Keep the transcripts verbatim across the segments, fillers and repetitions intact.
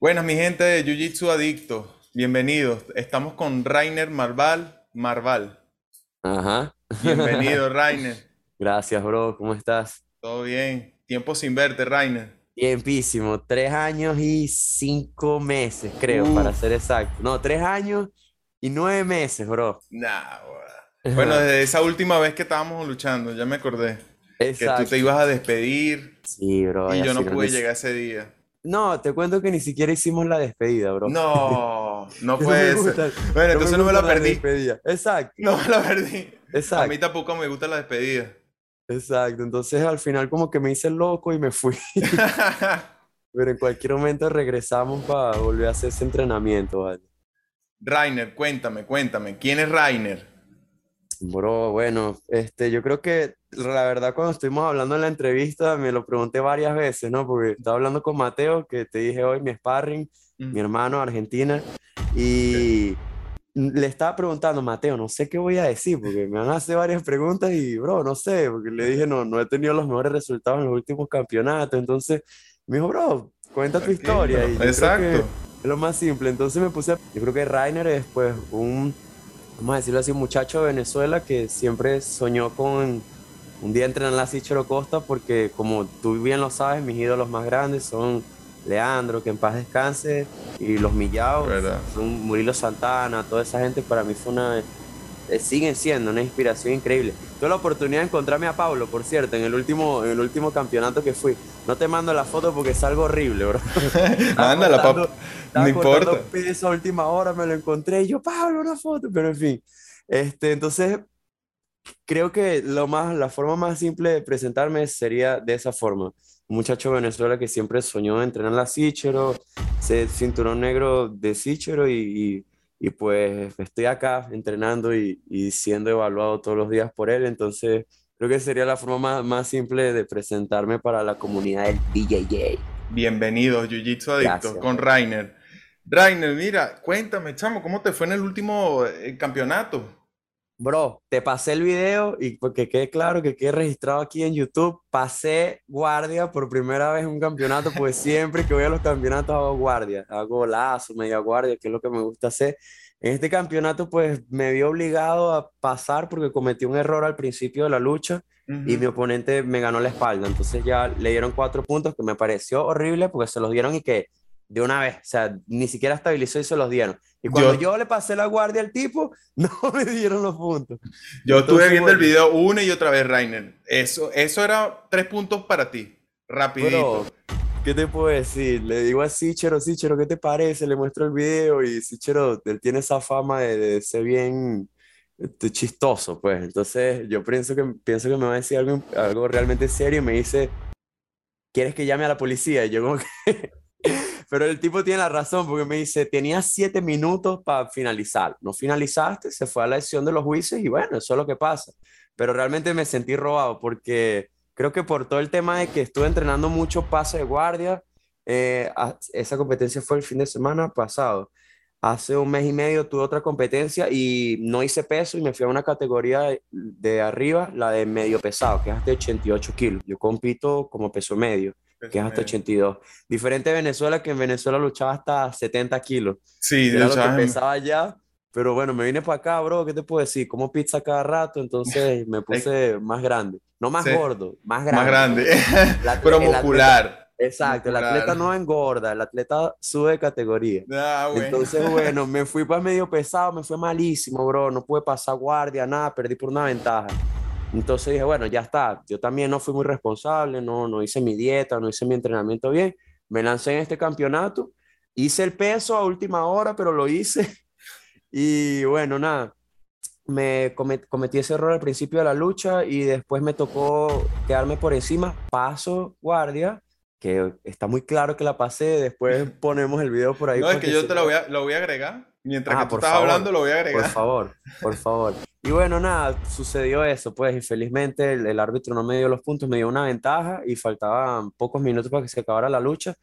Buenas, mi gente de Jiu Jitsu Adicto. Bienvenidos. Estamos con Rainer Marval. Marval. Ajá. Bienvenido, Rainer. Gracias, bro. ¿Cómo estás? Todo bien. Tiempo sin verte, Rainer. Tiempísimo. Tres años y cinco meses, creo, uh. para ser exacto. No, tres años y nueve meses, bro. Nah, bro. Bueno, desde esa última vez que estábamos luchando, ya me acordé. Exacto. Que tú te ibas a despedir. Sí, bro. Y yo no pude llegar ese día. No, te cuento que ni siquiera hicimos la despedida, bro. No, no puede ser. Bueno, entonces no me la perdí. Exacto. No me la perdí. Exacto. A mí tampoco me gusta la despedida. Exacto. Entonces al final como que me hice loco y me fui. Pero en cualquier momento regresamos para volver a hacer ese entrenamiento, ¿vale? Rainer, cuéntame, cuéntame. ¿Quién es Rainer? Bro, bueno, este, yo creo que la verdad cuando estuvimos hablando en la entrevista me lo pregunté varias veces, ¿no? Porque estaba hablando con Mateo, que te dije hoy, mi sparring, mm. mi hermano, Argentina, y okay. le estaba preguntando, Mateo, no sé qué voy a decir, porque me van a hacer varias preguntas y, bro, no sé, porque le dije, no, no he tenido los mejores resultados en los últimos campeonatos, entonces me dijo, bro, cuenta tu historia. Y exacto. Es lo más simple, entonces me puse, a... yo creo que Rainer es, pues, un... vamos a decirlo así, un muchacho de Venezuela que siempre soñó con un día entrenar a Cícero Costa porque, como tú bien lo sabes, mis ídolos más grandes son Leandro, que en paz descanse, y los Millaos, son Murilo Santana, toda esa gente para mí fue una... Eh, siguen siendo una inspiración increíble. Tuve la oportunidad de encontrarme a Pablo, por cierto, en el último, en el último campeonato que fui. No te mando la foto porque es algo horrible, bro. Ándala, Pablo. No importa. Esa última hora me lo encontré y yo, Pablo, una foto. Pero en fin, este, entonces creo que lo más, la forma más simple de presentarme sería de esa forma. Un muchacho de Venezuela que siempre soñó entrenar la Cícero, ese cinturón negro de Cícero y... y Y pues estoy acá entrenando y, y siendo evaluado todos los días por él. Entonces creo que sería la forma más, más simple de presentarme para la comunidad del B J J. Bienvenidos, Jiu Jitsu Adicto, con Rainer. Rainer, mira, cuéntame, chamo, ¿cómo te fue en el último eh, campeonato? Bro, te pasé el video y porque quede claro que quede registrado aquí en YouTube, pasé guardia por primera vez en un campeonato, pues siempre que voy a los campeonatos hago guardia, hago lazo, media guardia, que es lo que me gusta hacer. En este campeonato pues me vi obligado a pasar porque cometí un error al principio de la lucha uh-huh. y mi oponente me ganó la espalda, entonces ya le dieron cuatro puntos que me pareció horrible porque se los dieron y que de una vez, o sea, ni siquiera estabilizó y se los dieron. Y cuando yo, yo le pasé la guardia al tipo, no me dieron los puntos. Yo Entonces, estuve viendo bueno, el video una y otra vez, Rainer. Eso, eso era tres puntos para ti, rapidito. Pero, ¿qué te puedo decir? Le digo a Cícero, Cícero, ¿qué te parece? Le muestro el video y Cícero, él tiene esa fama de, de ser bien de, chistoso, pues. Entonces, yo pienso que, pienso que me va a decir algo, algo realmente serio y me dice, ¿quieres que llame a la policía? Y yo como que... Pero el tipo tiene la razón porque me dice, tenías siete minutos para finalizar. No finalizaste, se fue a la decisión de los juicios y bueno, eso es lo que pasa. Pero realmente me sentí robado porque creo que por todo el tema de que estuve entrenando muchos pasos de guardia, eh, esa competencia fue el fin de semana pasado. Hace un mes y medio tuve otra competencia y no hice peso y me fui a una categoría de arriba, la de medio pesado, que es hasta ochenta y ocho kilos. Yo compito como peso medio. Que es hasta ochenta y dos. Diferente de Venezuela, que en Venezuela luchaba hasta setenta kilos. Sí, era lo que pensaba allá. Pero bueno, me vine para acá, bro, ¿qué te puedo decir? Como pizza cada rato, entonces me puse más grande. No más sí. gordo, más grande. Más grande. La, pero el muscular. Atleta, exacto, muscular. El atleta no engorda, el atleta sube de categoría. Ah, bueno. Entonces, bueno, me fui para medio pesado, me fue malísimo, bro. No pude pasar guardia, nada, perdí por una ventaja. Entonces dije, bueno, ya está. Yo también no fui muy responsable, no, no hice mi dieta, no hice mi entrenamiento bien. Me lancé en este campeonato, hice el peso a última hora, pero lo hice. Y bueno, nada, me comet, cometí ese error al principio de la lucha y después me tocó quedarme por encima. Paso guardia, que está muy claro que la pasé. Después ponemos el video por ahí. No, es que yo se... te lo voy a, lo voy a agregar. Mientras ah, que tú estás hablando, lo voy a agregar. Por favor, por favor. Y bueno, nada, sucedió eso, pues, infelizmente el, el árbitro no me dio los puntos, me dio una ventaja y faltaban pocos minutos para que se acabara la lucha.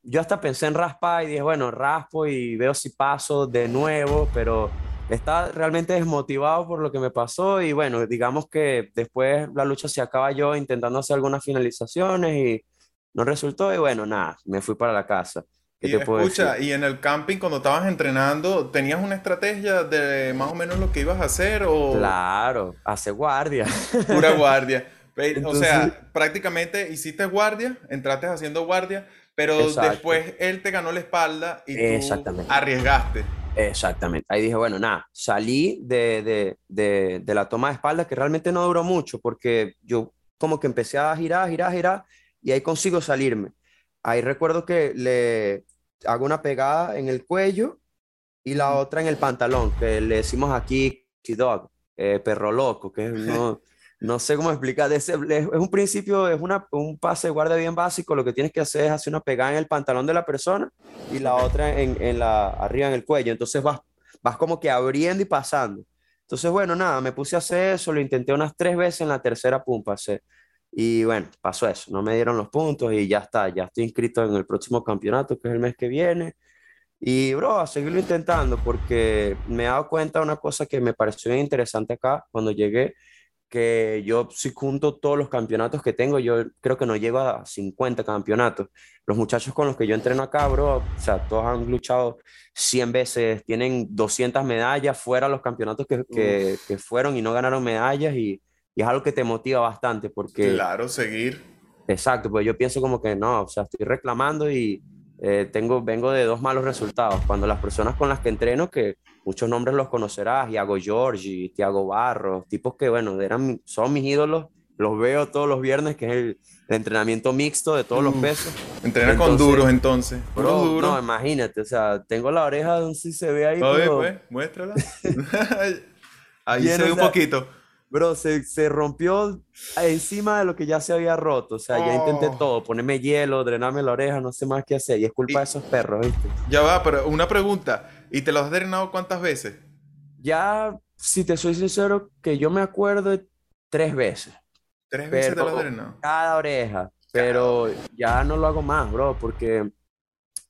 Yo hasta pensé en raspar y dije, bueno, raspo y veo si paso de nuevo, pero estaba realmente desmotivado por lo que me pasó y bueno, digamos que después la lucha se acaba yo intentando hacer algunas finalizaciones y no resultó y bueno, nada, me fui para la casa. ¿Qué Y te puedo escucha, decir? ¿Y en el camping cuando estabas entrenando, tenías una estrategia de más o menos lo que ibas a hacer o...? Claro, hace guardia. Pura guardia. Entonces, o sea, prácticamente hiciste guardia, entraste haciendo guardia, pero exacto. Después él te ganó la espalda y tú arriesgaste. Exactamente. Ahí dije, bueno, nada, salí de, de, de, de la toma de espalda que realmente no duró mucho porque yo como que empecé a girar, girar, girar y ahí consigo salirme. Ahí recuerdo que le... hago una pegada en el cuello y la otra en el pantalón, que le decimos aquí dog, eh, perro loco, que no, no sé cómo explicar. Es, es un principio, es una, un pase de guardia bien básico. Lo que tienes que hacer es hacer una pegada en el pantalón de la persona y la otra en, en la, arriba en el cuello. Entonces vas, vas como que abriendo y pasando. Entonces, bueno, nada, me puse a hacer eso, lo intenté unas tres veces, en la tercera pum, pasé. Y bueno, pasó eso, no me dieron los puntos y ya está, ya estoy inscrito en el próximo campeonato que es el mes que viene y bro, a seguirlo intentando porque me he dado cuenta de una cosa que me pareció bien interesante acá cuando llegué, que yo si junto todos los campeonatos que tengo, yo creo que no llego a cincuenta campeonatos. Los muchachos con los que yo entreno acá, bro, o sea, todos han luchado cien veces, tienen doscientas medallas fuera los campeonatos que, que, que fueron y no ganaron medallas y Y es algo que te motiva bastante porque... Claro, seguir. Exacto, pues yo pienso como que no, o sea, estoy reclamando y eh, tengo, vengo de dos malos resultados. Cuando las personas con las que entreno, que muchos nombres los conocerás, Yago Giorgi, Thiago Barros, tipos que, bueno, eran, son mis ídolos, los veo todos los viernes, que es el, el entrenamiento mixto de todos mm. los pesos. Entrenas con duros, entonces. Bro, duro. No, imagínate, o sea, tengo la oreja, no sé si se ve ahí. Oye, pero... pues, muéstrala. Ahí se ve un poquito. Bro, se, se rompió encima de lo que ya se había roto. O sea, oh. ya intenté todo. Ponerme hielo, drenarme la oreja, no sé más qué hacer. Y es culpa y, de esos perros, ¿viste? Ya va, pero una pregunta. ¿Y te lo has drenado cuántas veces? Ya, si te soy sincero, que yo me acuerdo tres veces. ¿Tres veces te lo has drenado? Cada oreja. Pero cada... ya no lo hago más, bro, porque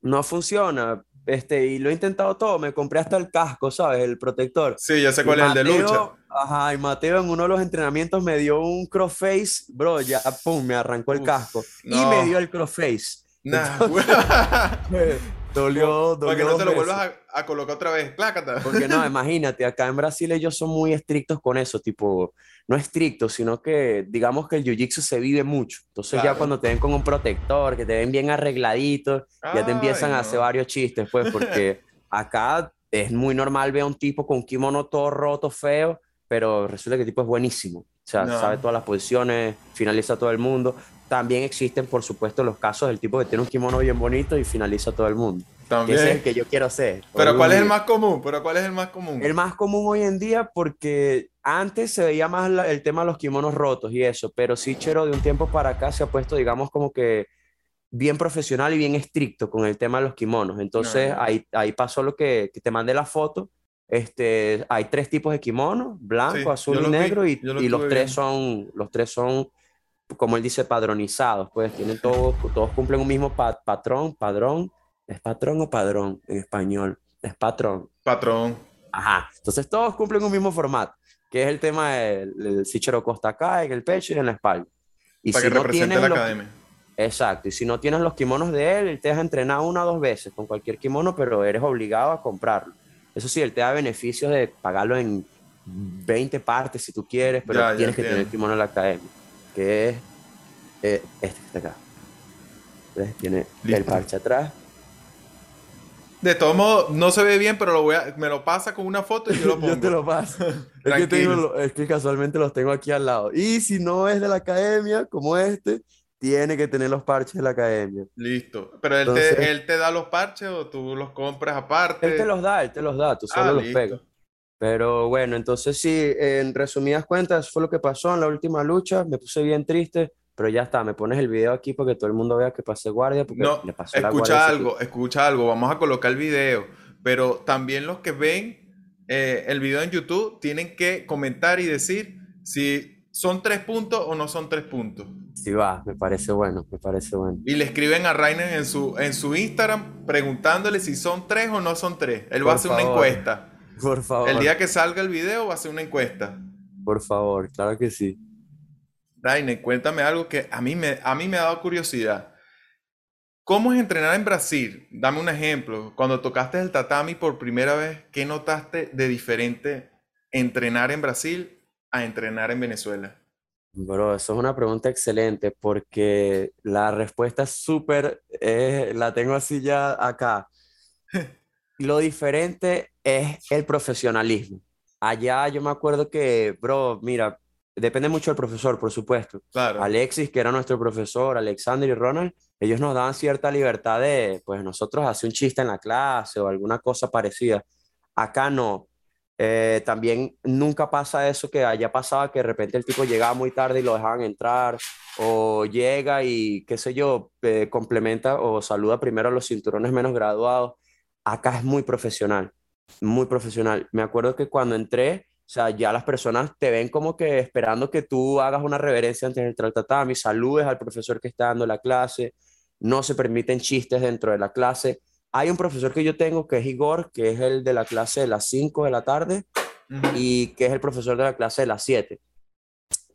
no funciona. Este, y lo he intentado todo, me compré hasta el casco, ¿sabes? El protector. Sí, ya sé cuál Mateo, es, el de lucha. Ajá, y Mateo en uno de los entrenamientos me dio un crossface, bro, ya, pum, me arrancó el Uf, casco. No. Y me dio el crossface. Nah. Entonces, dolió, dolió. Para que no te lo vuelvas a, a colocar otra vez, plácata. Porque no, imagínate, acá en Brasil ellos son muy estrictos con eso, tipo, no estrictos, sino que digamos que el Jiu Jitsu se vive mucho. Entonces claro. ya cuando te ven con un protector, que te ven bien arregladito, Ay, ya te empiezan no. a hacer varios chistes, pues, porque acá es muy normal ver a un tipo con kimono todo roto, feo, pero resulta que el tipo es buenísimo. O sea, no. sabe todas las posiciones, finaliza a todo el mundo. También existen, por supuesto, los casos del tipo que tiene un kimono bien bonito y finaliza a todo el mundo. También. Ese es el que yo quiero hacer. ¿Pero cuál es el más común? ¿Pero cuál es el más común? El más común hoy en día, porque antes se veía más la, el tema de los kimonos rotos y eso, pero sí, Chero, de un tiempo para acá se ha puesto, digamos, como que bien profesional y bien estricto con el tema de los kimonos. Entonces, no. ahí, ahí pasó lo que, que te mandé la foto. Este, hay tres tipos de kimono, blanco, sí, azul y negro, vi, y, lo y los, tres son, los tres son, como él dice, padronizados, pues tienen todos, todos cumplen un mismo pa patrón, padrón, ¿es patrón o padrón en español? Es patrón. Patrón. Ajá, entonces todos cumplen un mismo formato, que es el tema del Cícero Costa acá, en el pecho y en la espalda. Y para si que no represente la los, academia. Exacto, y si no tienes los kimonos de él, él te deja entrenar una o dos veces con cualquier kimono, pero eres obligado a comprarlo. Eso sí, él te da beneficios de pagarlo en veinte partes si tú quieres, pero ya, tienes ya, que bien. tener el kimono en la academia, que es eh, este que está acá. Entonces, tiene Listo. el parche atrás. De todos modos, no se ve bien, pero lo voy a, me lo pasa con una foto y yo lo pongo. Yo te lo paso. es, que tengo, es que casualmente los tengo aquí al lado. Y si no es de la academia, como este, tiene que tener los parches de la academia. Listo. ¿Pero él, Entonces, te, él te da los parches o tú los compras aparte? Él te los da, él te los da, tú solo ah, los listo. pegas. Pero bueno, entonces sí, en resumidas cuentas, fue lo que pasó en la última lucha, me puse bien triste, pero ya está, me pones el video aquí para que todo el mundo vea que pasé guardia, porque no, le pasó la guardia. Escucha algo, escucha algo, vamos a colocar el video, pero también los que ven eh, el video en YouTube tienen que comentar y decir si son tres puntos o no son tres puntos. Sí va, me parece bueno, me parece bueno. Y le escriben a Rainer en su, en su Instagram preguntándole si son tres o no son tres, él va a hacer una encuesta. Por favor. El día que salga el video va a ser una encuesta. Por favor, claro que sí. Rainer, cuéntame algo que a mí me, a mí me ha dado curiosidad. ¿Cómo es entrenar en Brasil? Dame un ejemplo. Cuando tocaste el tatami por primera vez, ¿qué notaste de diferente entrenar en Brasil a entrenar en Venezuela? Bro, eso es una pregunta excelente porque la respuesta es súper, eh, la tengo así ya acá. Lo diferente es el profesionalismo. Allá yo me acuerdo que, bro, mira, depende mucho del profesor, por supuesto. Claro. Alexis, que era nuestro profesor, Alexander y Ronald, ellos nos daban cierta libertad de, pues nosotros hacer un chiste en la clase o alguna cosa parecida. Acá no. Eh, también nunca pasa eso que allá pasaba, que de repente el tipo llegaba muy tarde y lo dejaban entrar, o llega y, qué sé yo, eh, complementa o saluda primero a los cinturones menos graduados. Acá es muy profesional, muy profesional. Me acuerdo que cuando entré, o sea, ya las personas te ven como que esperando que tú hagas una reverencia antes de entrar al tatami, saludes al profesor que está dando la clase, no se permiten chistes dentro de la clase. Hay un profesor que yo tengo que es Igor, que es el de la clase de las cinco de la tarde, uh-huh, y que es el profesor de la clase de las siete.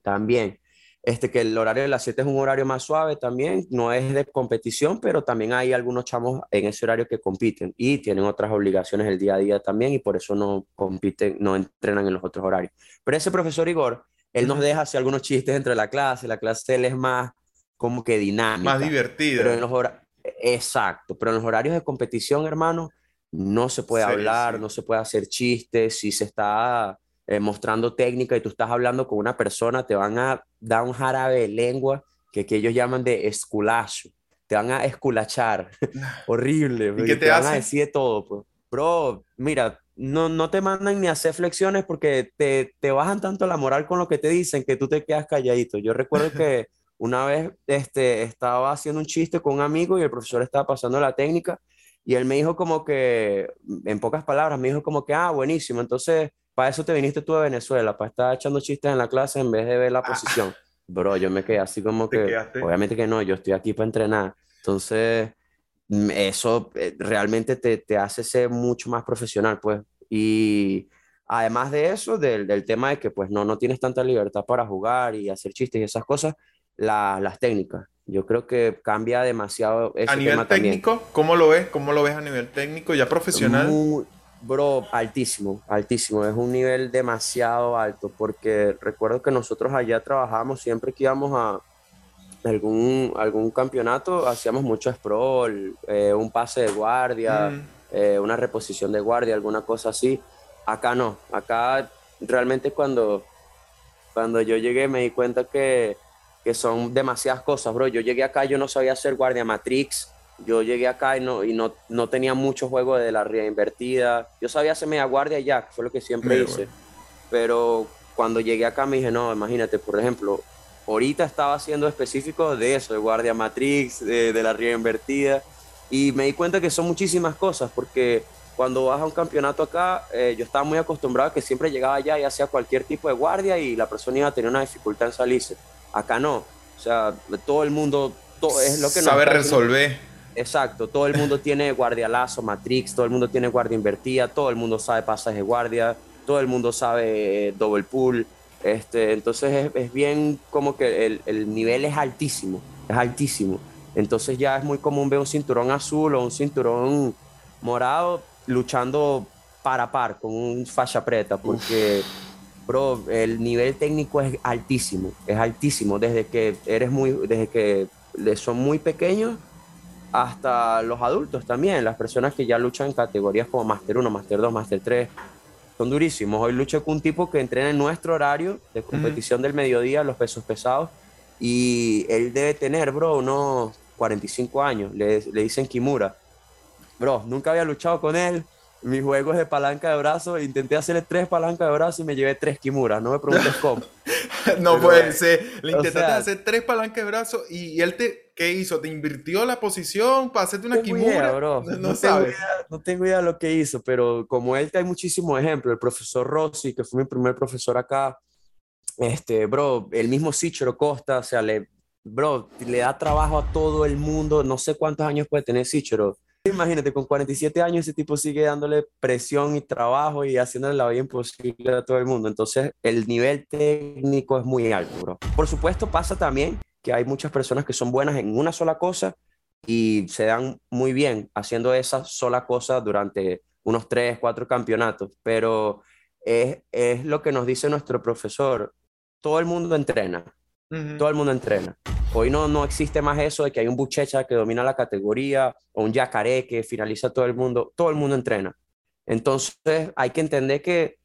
También, este, que el horario de las siete es un horario más suave también, no es de competición, pero también hay algunos chamos en ese horario que compiten y tienen otras obligaciones el día a día también y por eso no compiten, no entrenan en los otros horarios. Pero ese profesor Igor, él nos deja hacer algunos chistes entre la clase, la clase de él es más como que dinámica. Más divertida. Pero en los horarios... Exacto, pero en los horarios de competición, hermano, no se puede sí, hablar, sí. no se puede hacer chistes, si se está eh, mostrando técnica y tú estás hablando con una persona, te van a dar un jarabe de lengua que, que ellos llaman de esculacho, te van a esculachar, horrible, ¿Y qué te, te van a decir de todo, pues. Bro, mira, no, no te mandan ni a hacer flexiones porque te, te bajan tanto la moral con lo que te dicen que tú te quedas calladito. Yo recuerdo que una vez este, estaba haciendo un chiste con un amigo y el profesor estaba pasando la técnica y él me dijo como que, en pocas palabras, me dijo como que, ah, buenísimo, entonces para eso te viniste tú a Venezuela, para estar echando chistes en la clase en vez de ver la ah. posición. Bro, yo me quedé así como que, quedaste? obviamente que no, yo estoy aquí para entrenar. Entonces, eso realmente te, te hace ser mucho más profesional, pues. Y... además de eso, del, del tema de que pues no, no tienes tanta libertad para jugar y hacer chistes y esas cosas, la, las técnicas. Yo creo que cambia demasiado ese tema también. A nivel técnico, ¿cómo lo ves? ¿Cómo lo ves a nivel técnico? ¿Ya profesional? Muy, bro, altísimo, altísimo. Es un nivel demasiado alto porque recuerdo que nosotros allá trabajábamos siempre que íbamos a algún, algún campeonato, hacíamos mucho sprawl, eh, un pase de guardia, mm. eh, una reposición de guardia, alguna cosa así. Acá no, acá realmente cuando, cuando yo llegué me di cuenta que, que son demasiadas cosas, bro. Yo llegué acá, yo no sabía hacer guardia matrix, yo llegué acá y no, y no, no tenía mucho juego de la reinvertida. Yo sabía hacer media guardia ya, que fue lo que siempre hice. Bueno. Pero cuando llegué acá me dije, no, imagínate, por ejemplo, ahorita estaba haciendo específico de eso, de guardia matrix, de, de la reinvertida, y me di cuenta que son muchísimas cosas porque... cuando vas a un campeonato acá, eh, yo estaba muy acostumbrado a que siempre llegaba allá y hacía cualquier tipo de guardia y la persona iba a tener una dificultad en salirse. Acá no. O sea, todo el mundo... todo, es lo que sabe resolver. Haciendo. Exacto. Todo el mundo tiene guardia lazo, matrix, todo el mundo tiene guardia invertida, todo el mundo sabe pases de guardia, todo el mundo sabe eh, double pull. Este, entonces es, es bien como que el, el nivel es altísimo. Es altísimo. Entonces ya es muy común ver un cinturón azul o un cinturón morado luchando par a par con un facha preta porque, uf, bro, el nivel técnico es altísimo, es altísimo desde que eres muy, desde que son muy pequeños hasta los adultos también, las personas que ya luchan en categorías como Master uno, Master dos, Master tres, son durísimos. Hoy luché con un tipo que entrena en nuestro horario de competición, uh-huh, del mediodía, los pesos pesados, y él debe tener, bro, unos cuarenta y cinco años, le, le dicen Kimura. Bro, nunca había luchado con él. Mis juegos de palanca de brazo, intenté hacerle tres palancas de brazo y me llevé tres kimuras. No me preguntes cómo. No, pero puede ser. Le intentaste, o sea, hacer tres palancas de brazo y, y él te, ¿qué hizo? ¿Te invirtió la posición para hacerte una kimura? Idea, bro. No, no, no sabes. Tengo idea, no tengo idea de lo que hizo, pero como él, hay muchísimos ejemplos. El profesor Rossi, que fue mi primer profesor acá. Este, bro, el mismo Cícero Costa, o sea, le, bro, le da trabajo a todo el mundo. No sé cuántos años puede tener Cícero. Imagínate, con cuarenta y siete años ese tipo sigue dándole presión y trabajo y haciéndole la vida imposible a todo el mundo. Entonces, el nivel técnico es muy alto, bro. Por supuesto, pasa también que hay muchas personas que son buenas en una sola cosa y se dan muy bien haciendo esa sola cosa durante unos tres, cuatro campeonatos, pero es, es lo que nos dice nuestro profesor, todo el mundo entrena, uh-huh. todo el mundo entrena. Hoy no, no existe más eso de que hay un buchecha que domina la categoría o un yacaré que finaliza todo el mundo, todo el mundo entrena. Entonces hay que entender que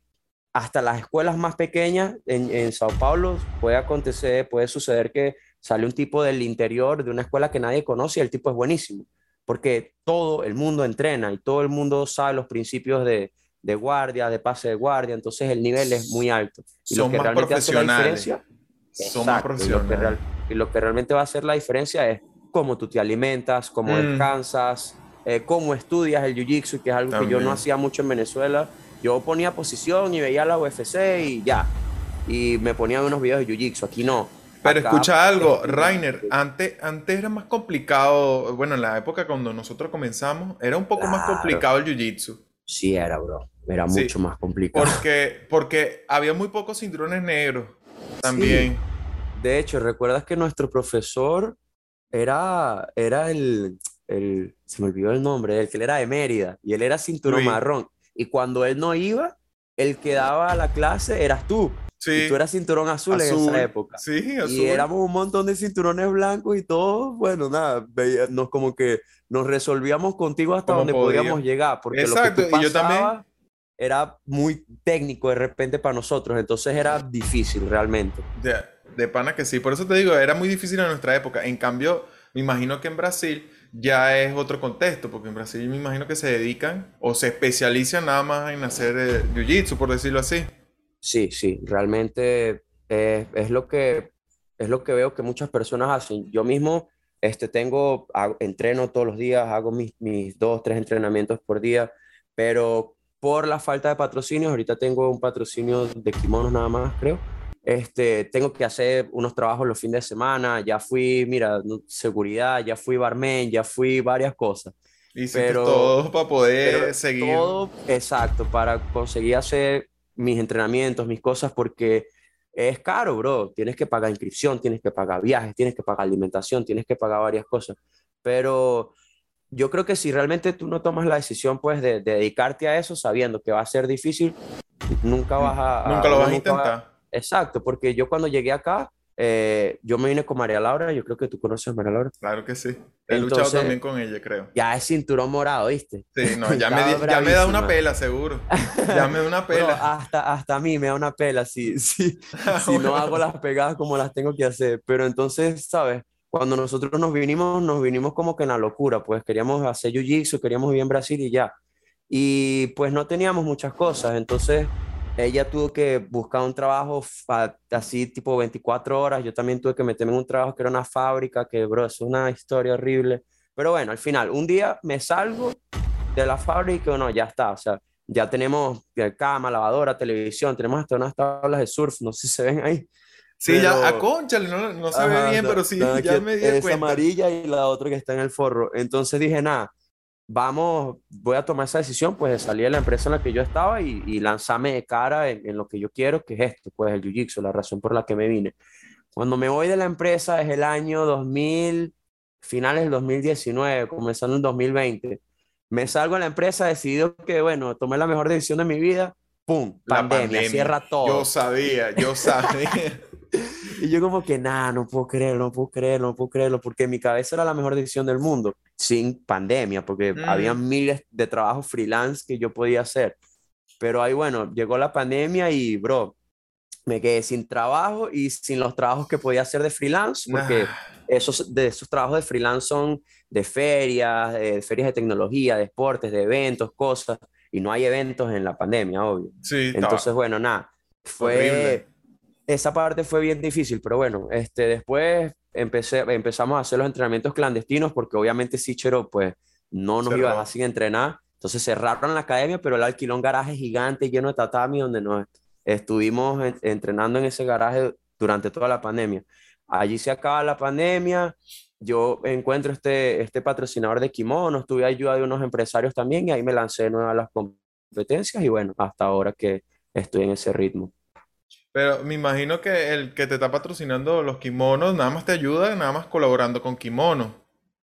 hasta las escuelas más pequeñas en, en Sao Paulo puede acontecer, puede suceder que sale un tipo del interior de una escuela que nadie conoce y el tipo es buenísimo, porque todo el mundo entrena y todo el mundo sabe los principios de, de guardia, de pase de guardia, entonces el nivel es muy alto. Y son lo que más realmente hace la diferencia, son exacto, más profesionales. Y lo, que real, y lo que realmente va a hacer la diferencia es cómo tú te alimentas, cómo mm. descansas, eh, cómo estudias el jiu-jitsu, que es algo también que yo no hacía mucho en Venezuela. Yo ponía posición y veía la U F C y ya. Y me ponían unos videos de jiu-jitsu. Aquí no. Pero acá, escucha algo, Rainer. Antes, antes era más complicado. Bueno, en la época cuando nosotros comenzamos, era un poco claro. más complicado el jiu-jitsu. Sí, era, bro. Era sí. mucho más complicado. Porque, porque había muy pocos cinturones negros también. Sí. De hecho, ¿recuerdas que nuestro profesor era, era el, el... Se me olvidó el nombre. El que él era de Mérida. Y él era cinturón sí. marrón. Y cuando él no iba, el que daba la clase eras tú. Sí. Y tú eras cinturón azul, azul en esa época. Sí, azul. Y éramos un montón de cinturones blancos y todos, bueno, nada, nos como que nos resolvíamos contigo hasta donde podía. podíamos llegar. Porque exacto. Lo que tú pasabas, y yo también era muy técnico de repente para nosotros. Entonces era difícil realmente. De, de pana que sí. Por eso te digo, era muy difícil en nuestra época. En cambio, me imagino que en Brasil ya es otro contexto, porque en Brasil me imagino que se dedican o se especializan nada más en hacer eh, jiu-jitsu, por decirlo así. Sí, sí, realmente eh, es, lo que, es lo que veo que muchas personas hacen. Yo mismo este, tengo, hago, entreno todos los días, hago mis, mis dos, tres entrenamientos por día, pero por la falta de patrocinios, ahorita tengo un patrocinio de kimonos nada más, creo. Este, tengo que hacer unos trabajos los fines de semana, ya fui, mira, seguridad, ya fui barman, ya fui varias cosas. Hiciste pero, todo para poder seguir. Todo, exacto, para conseguir hacer mis entrenamientos, mis cosas, porque es caro, bro. Tienes que pagar inscripción, tienes que pagar viajes, tienes que pagar alimentación, tienes que pagar varias cosas. Pero yo creo que si realmente tú no tomas la decisión, pues, de, de dedicarte a eso, sabiendo que va a ser difícil, nunca vas a... Nunca a, lo vas a intentar. A, Exacto, porque yo cuando llegué acá, eh, yo me vine con María Laura, yo creo que tú conoces a María Laura. Claro que sí, he Entonces, luchado también con ella, creo. Ya es cinturón morado, ¿viste? Sí, no, ya, me, ya me da una pela, seguro. Ya me da una pela. Bro, hasta, hasta a mí me da una pela si, si, si no hago las pegadas como las tengo que hacer. Pero entonces, ¿sabes? Cuando nosotros nos vinimos, nos vinimos como que en la locura, pues queríamos hacer jiu-jitsu, queríamos vivir en Brasil y ya. Y pues no teníamos muchas cosas, entonces... Ella tuvo que buscar un trabajo así tipo veinticuatro horas. Yo también tuve que meterme en un trabajo que era una fábrica, que bro, es una historia horrible. Pero bueno, al final, un día me salgo de la fábrica y bueno, ya está. O sea, ya tenemos cama, lavadora, televisión, tenemos hasta unas tablas de surf, no sé si se ven ahí. Sí, pero... ya, acónchale, no, no se Ajá, ve bien, no, pero sí, no, ya me di cuenta. Esa amarilla y la otra que está en el forro. Entonces dije, nada. Vamos, voy a tomar esa decisión, pues, de salir de la empresa en la que yo estaba y, y lanzarme de cara en, en lo que yo quiero, que es esto, pues, el jiu-jitsu, la razón por la que me vine. Cuando me voy de la empresa es el año dos mil, finales del dos mil diecinueve, comenzando en dos mil veinte. Me salgo de la empresa, decidido que, bueno, tomé la mejor decisión de mi vida, ¡pum! Pandemia, pandemia. Cierra todo. Yo sabía, yo sabía. Y yo como que, nada, no puedo creerlo, no puedo creerlo, no puedo creerlo, porque en mi cabeza era la mejor decisión del mundo, sin pandemia, porque mm. había miles de trabajos freelance que yo podía hacer. Pero ahí, bueno, llegó la pandemia y, bro, me quedé sin trabajo y sin los trabajos que podía hacer de freelance, porque ah. esos, de esos trabajos de freelance son de ferias, de ferias de tecnología, de deportes, de eventos, cosas, y no hay eventos en la pandemia, obvio. Sí, entonces, no. bueno, nada, fue... Horrible. Esa parte fue bien difícil, pero bueno, este, después empecé, empezamos a hacer los entrenamientos clandestinos porque obviamente Cícero pues no nos iba a dejar sin entrenar. Entonces cerraron la academia, pero él alquiló un garaje gigante lleno de tatami donde nos estuvimos en, entrenando en ese garaje durante toda la pandemia. Allí se acaba la pandemia, yo encuentro este, este patrocinador de kimonos, tuve ayuda de unos empresarios también y ahí me lancé de nuevo a las competencias y bueno, hasta ahora que estoy en ese ritmo. Pero me imagino que el que te está patrocinando los kimonos nada más te ayuda, nada más colaborando con kimonos.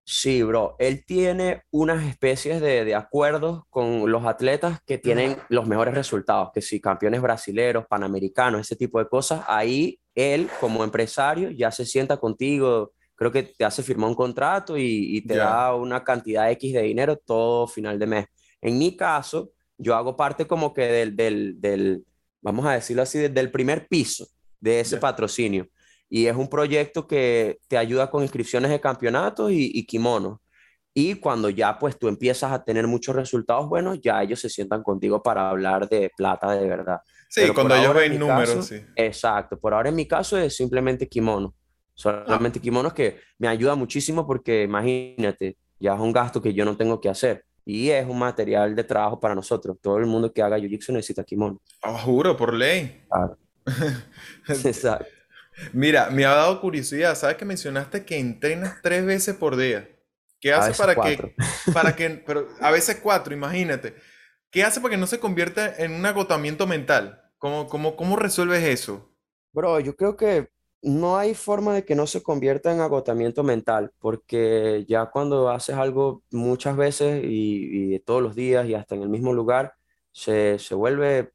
Sí, bro. Él tiene unas especies de, de acuerdos con los atletas que tienen los mejores resultados, que si campeones brasileros, panamericanos, ese tipo de cosas, ahí él como empresario ya se sienta contigo, creo que te hace firmar un contrato y, y te yeah. da una cantidad X de dinero todo final de mes. En mi caso, yo hago parte como que del, del, del vamos a decirlo así, del primer piso de ese yeah. patrocinio. Y es un proyecto que te ayuda con inscripciones de campeonatos y, y kimonos. Y cuando ya pues tú empiezas a tener muchos resultados buenos, ya ellos se sientan contigo para hablar de plata de verdad. Sí, pero cuando ellos ven números, caso, sí. Exacto. Por ahora en mi caso es simplemente kimono. Solamente ah. kimonos, que me ayuda muchísimo porque imagínate, ya es un gasto que yo no tengo que hacer. Y es un material de trabajo para nosotros. Todo el mundo que haga jiu-jitsu necesita kimono. Oh, juro, por ley. Claro. Exacto. Mira, me ha dado curiosidad, ¿sabes que mencionaste que entrenas tres veces por día? ¿Qué hace para cuatro. que, para que, pero a veces cuatro, imagínate. ¿Qué hace para que no se convierta en un agotamiento mental? ¿Cómo, cómo, cómo resuelves eso? Bro, yo creo que no hay forma de que no se convierta en agotamiento mental, porque ya cuando haces algo muchas veces y, y todos los días y hasta en el mismo lugar, se, se vuelve,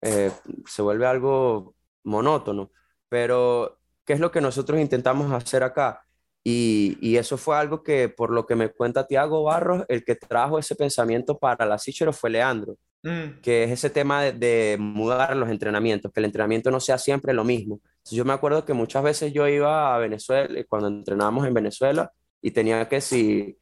eh, se vuelve algo monótono. Pero, ¿qué es lo que nosotros intentamos hacer acá? Y, y eso fue algo que, por lo que me cuenta Thiago Barros, el que trajo ese pensamiento para la Cícero fue Leandro, mm. que es ese tema de, de mudar los entrenamientos, que el entrenamiento no sea siempre lo mismo. Entonces, yo me acuerdo que muchas veces yo iba a Venezuela, cuando entrenábamos en Venezuela, y tenía que, si,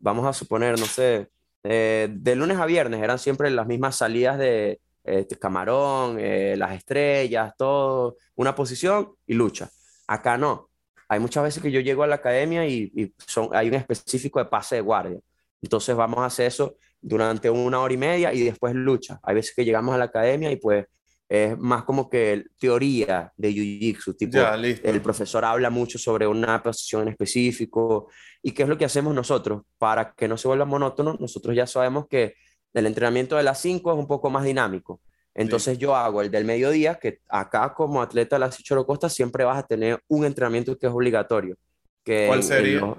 vamos a suponer, no sé, eh, de lunes a viernes eran siempre las mismas salidas de... Este, camarón, eh, las estrellas, todo, una posición y lucha. Acá no. Hay muchas veces que yo llego a la academia y, y son, hay un específico de pase de guardia. Entonces vamos a hacer eso durante una hora y media y después lucha. Hay veces que llegamos a la academia y pues es más como que teoría de jiu-jitsu, tipo ya, el profesor habla mucho sobre una posición en específico. ¿Y qué es lo que hacemos nosotros? Para que no se vuelva monótono, nosotros ya sabemos que el entrenamiento de las cinco es un poco más dinámico. Entonces sí. yo hago el del mediodía, que acá como atleta de la Cícero Costa siempre vas a tener un entrenamiento que es obligatorio. Que ¿Cuál en, sería? En, los,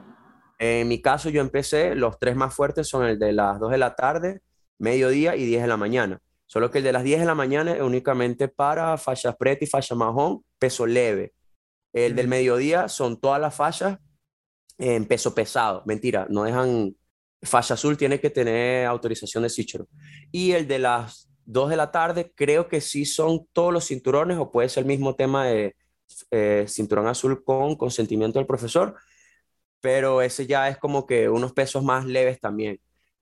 en mi caso yo empecé, los tres más fuertes son el de las dos de la tarde, mediodía y diez de la mañana. Solo que el de las diez de la mañana es únicamente para falla preta y falla majón, peso leve. El mm. del mediodía son todas las fallas en peso pesado. Mentira, no dejan... Falla azul tiene que tener autorización de Cícero. Y el de las dos de la tarde, creo que sí son todos los cinturones, o puede ser el mismo tema de eh, cinturón azul con consentimiento del profesor, pero ese ya es como que unos pesos más leves también.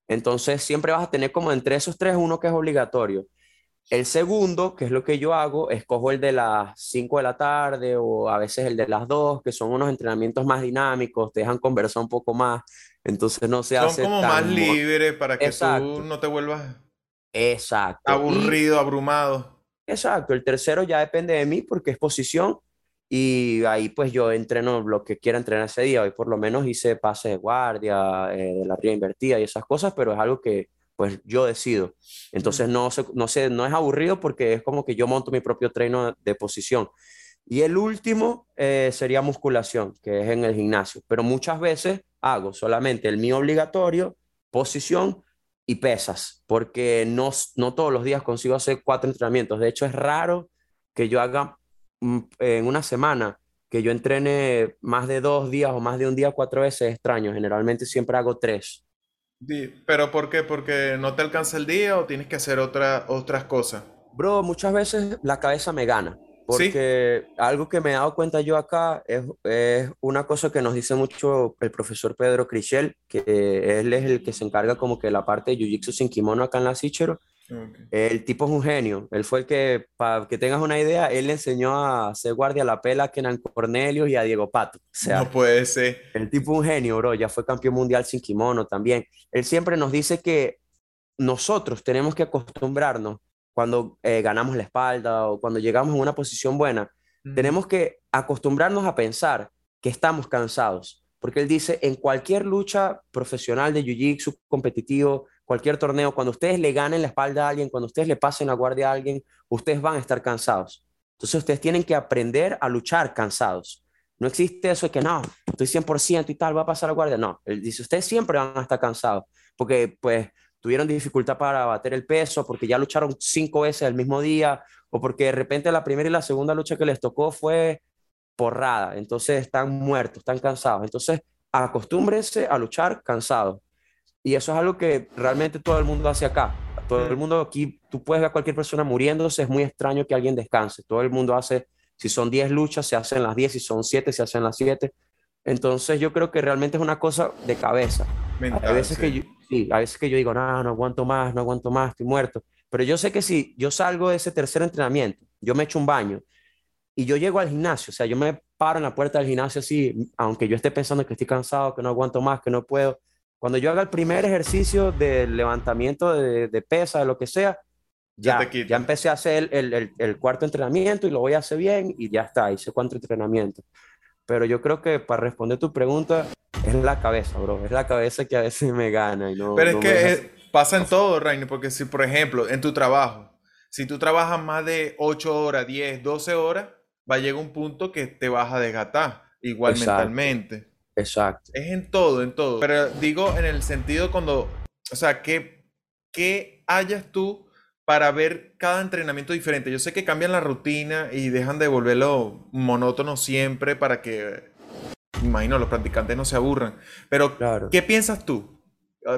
Entonces siempre vas a tener como entre esos tres uno que es obligatorio. El segundo, que es lo que yo hago, escojo el de las cinco de la tarde o a veces el de las dos, que son unos entrenamientos más dinámicos, te dejan conversar un poco más, entonces no se son hace como tan más libres para que exacto. tú no te vuelvas exacto. aburrido, y... abrumado. Exacto, el tercero ya depende de mí porque es posición y ahí pues yo entreno lo que quiera entrenar ese día. Hoy por lo menos hice pases de guardia, eh, de la ría invertida y esas cosas, pero es algo que pues yo decido. Entonces no, se, no, se, no es aburrido porque es como que yo monto mi propio treino de posición. Y el último eh, sería musculación, que es en el gimnasio. Pero muchas veces hago solamente el mío obligatorio, posición y pesas, porque no, no todos los días consigo hacer cuatro entrenamientos. De hecho, es raro que yo haga en una semana, que yo entrene más de dos días o más de un día cuatro veces, extraño. Generalmente siempre hago tres. ¿Pero por qué? ¿Porque no te alcanza el día o tienes que hacer otra, otras cosas? Bro, muchas veces la cabeza me gana. Porque ¿sí? algo que me he dado cuenta yo acá es, es una cosa que nos dice mucho el profesor Pedro Crichel, que él es el que se encarga como que la parte de jiu-jitsu sin kimono acá en la Cícero. Okay. El tipo es un genio. Él fue el que, para que tengas una idea, él le enseñó a hacer guardia a la pela a Keenan Cornelius y a Diego Pato. O sea, no puede ser. El tipo es un genio, bro. Ya fue campeón mundial sin kimono también. Él siempre nos dice que nosotros tenemos que acostumbrarnos cuando eh, ganamos la espalda o cuando llegamos a una posición buena. Mm. Tenemos que acostumbrarnos a pensar que estamos cansados. Porque él dice, en cualquier lucha profesional de jiu-jitsu competitivo, cualquier torneo, cuando ustedes le ganen la espalda a alguien, cuando ustedes le pasen la guardia a alguien, ustedes van a estar cansados. Entonces ustedes tienen que aprender a luchar cansados. No existe eso de que no, estoy cien por ciento y tal, voy a pasar a guardia. No, él dice, ustedes siempre van a estar cansados porque pues tuvieron dificultad para bater el peso, porque ya lucharon cinco veces el mismo día, o porque de repente la primera y la segunda lucha que les tocó fue porrada, entonces están muertos, están cansados. Entonces acostúmbrense a luchar cansados. Y eso es algo que realmente todo el mundo hace acá. Todo el mundo aquí, tú puedes ver a cualquier persona muriéndose, es muy extraño que alguien descanse. Todo el mundo hace, si son diez luchas, se hacen las diez, si son siete, se hacen las siete. Entonces yo creo que realmente es una cosa de cabeza. Mental, a veces sí. que yo, sí, a veces que yo digo, no, no aguanto más, no aguanto más, estoy muerto. Pero yo sé que si yo salgo de ese tercer entrenamiento, yo me echo un baño y yo llego al gimnasio, o sea, yo me paro en la puerta del gimnasio así, aunque yo esté pensando que estoy cansado, que no aguanto más, que no puedo. Cuando yo haga el primer ejercicio de levantamiento de, de pesa, de lo que sea, ya, ya, ya empecé a hacer el, el, el cuarto entrenamiento y lo voy a hacer bien y ya está, hice cuatro entrenamientos. Pero yo creo que para responder tu pregunta, es la cabeza, bro. Es la cabeza que a veces me gana. Y no, Pero no es que es, pasa en todo, Rainer, porque si, por ejemplo, en tu trabajo, si tú trabajas más de ocho horas, diez, doce horas, va a llegar un punto que te vas a desgastar, igual Exacto. mentalmente. Exacto. Es en todo, en todo. Pero digo en el sentido cuando, o sea, ¿qué, qué hallas tú para ver cada entrenamiento diferente? Yo sé que cambian la rutina y dejan de volverlo monótono siempre para que, imagino, los practicantes no se aburran. Pero, claro. ¿qué piensas tú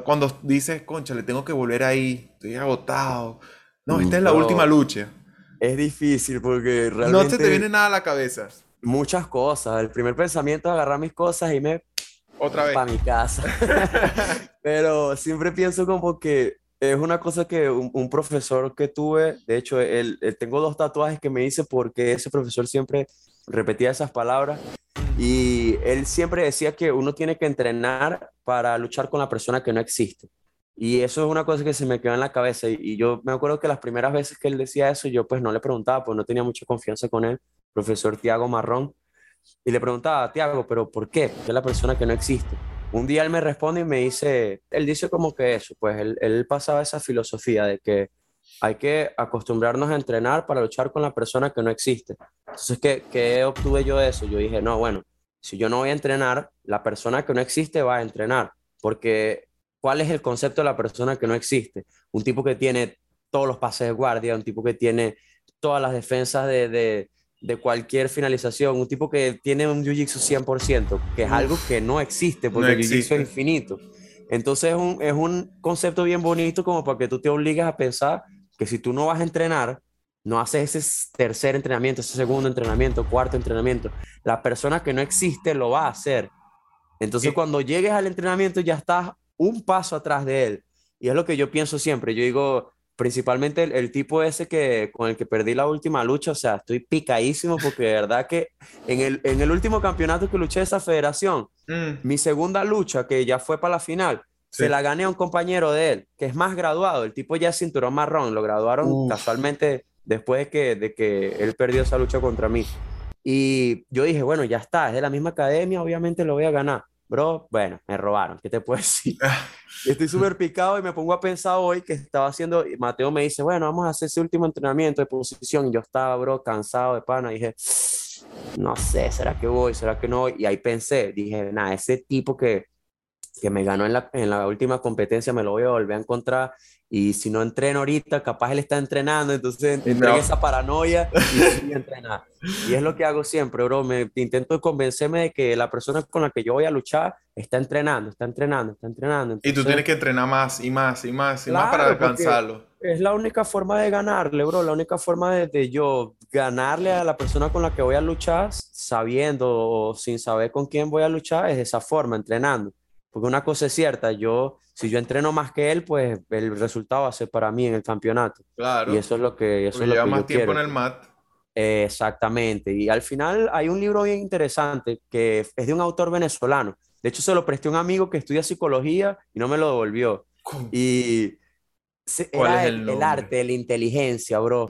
cuando dices, concha, le tengo que volver ahí, estoy agotado? No, esta no. es la última lucha. Es difícil porque realmente... No se te viene nada a la cabeza. Muchas cosas. El primer pensamiento es agarrar mis cosas y me... Otra vez. Para mi casa. Pero siempre pienso como que es una cosa que un, un profesor que tuve, de hecho, él, él, tengo dos tatuajes que me hice porque ese profesor siempre repetía esas palabras y él siempre decía que uno tiene que entrenar para luchar con la persona que no existe. Y eso es una cosa que se me quedó en la cabeza. Y, y yo me acuerdo que las primeras veces que él decía eso, yo pues no le preguntaba, pues no tenía mucha confianza con él, profesor Tiago Marrón. Y le preguntaba, Tiago, ¿pero por qué? ¿Por qué la persona que no existe? Un día él me responde y me dice, él dice como que eso, pues él, él pasaba esa filosofía de que hay que acostumbrarnos a entrenar para luchar con la persona que no existe. Entonces, ¿qué, qué obtuve yo de eso? Yo dije, no, bueno, si yo no voy a entrenar, la persona que no existe va a entrenar, porque... ¿Cuál es el concepto de la persona que no existe? Un tipo que tiene todos los pases de guardia, un tipo que tiene todas las defensas de, de, de cualquier finalización, un tipo que tiene un jiu-jitsu cien por ciento, que es algo que no existe, porque no existe. El jiu-jitsu es infinito. Entonces es un, es un concepto bien bonito como para que tú te obligues a pensar que si tú no vas a entrenar, no haces ese tercer entrenamiento, ese segundo entrenamiento, cuarto entrenamiento, la persona que no existe lo va a hacer. Entonces ¿Qué? Cuando llegues al entrenamiento ya estás un paso atrás de él, y es lo que yo pienso siempre. Yo digo, principalmente el, el tipo ese que, con el que perdí la última lucha, o sea, estoy picadísimo porque de verdad que en el, en el último campeonato que luché de esa federación, mm. mi segunda lucha, que ya fue para la final, sí. se la gané a un compañero de él, que es más graduado, el tipo ya es cinturón marrón, lo graduaron Uf. casualmente después de que, de que él perdió esa lucha contra mí, y yo dije, bueno, ya está, es de la misma academia, obviamente lo voy a ganar. Bro, bueno, me robaron, ¿qué te puedo decir? Estoy súper picado y me pongo a pensar hoy que estaba haciendo, Mateo me dice, bueno, vamos a hacer ese último entrenamiento de posición, y yo estaba, bro, cansado de pana, y dije, no sé, ¿será que voy? ¿Será que no voy? Y ahí pensé, dije, nada, ese tipo que, que me ganó en la, en la última competencia me lo voy a volver a encontrar, y si no entreno ahorita, capaz él está entrenando, entonces entré no. en esa paranoia y entrenar. Y es lo que hago siempre, bro, me intento convencerme de que la persona con la que yo voy a luchar está entrenando, está entrenando, está entrenando. Entonces, y tú tienes que entrenar más y más y más y claro, más para alcanzarlo. Es la única forma de ganarle, bro, la única forma de, de yo ganarle a la persona con la que voy a luchar, sabiendo o sin saber con quién voy a luchar, es de esa forma, entrenando. Porque una cosa es cierta, yo, si yo entreno más que él, pues el resultado va a ser para mí en el campeonato. Claro. Y eso es lo que, eso es lo que yo quiero. Lleva más tiempo en el mat. Eh, exactamente. Y al final hay un libro bien interesante que es de un autor venezolano. De hecho, se lo presté a un amigo que estudia psicología y no me lo devolvió. Y se, ¿Cuál era es el, el arte de la inteligencia, bro?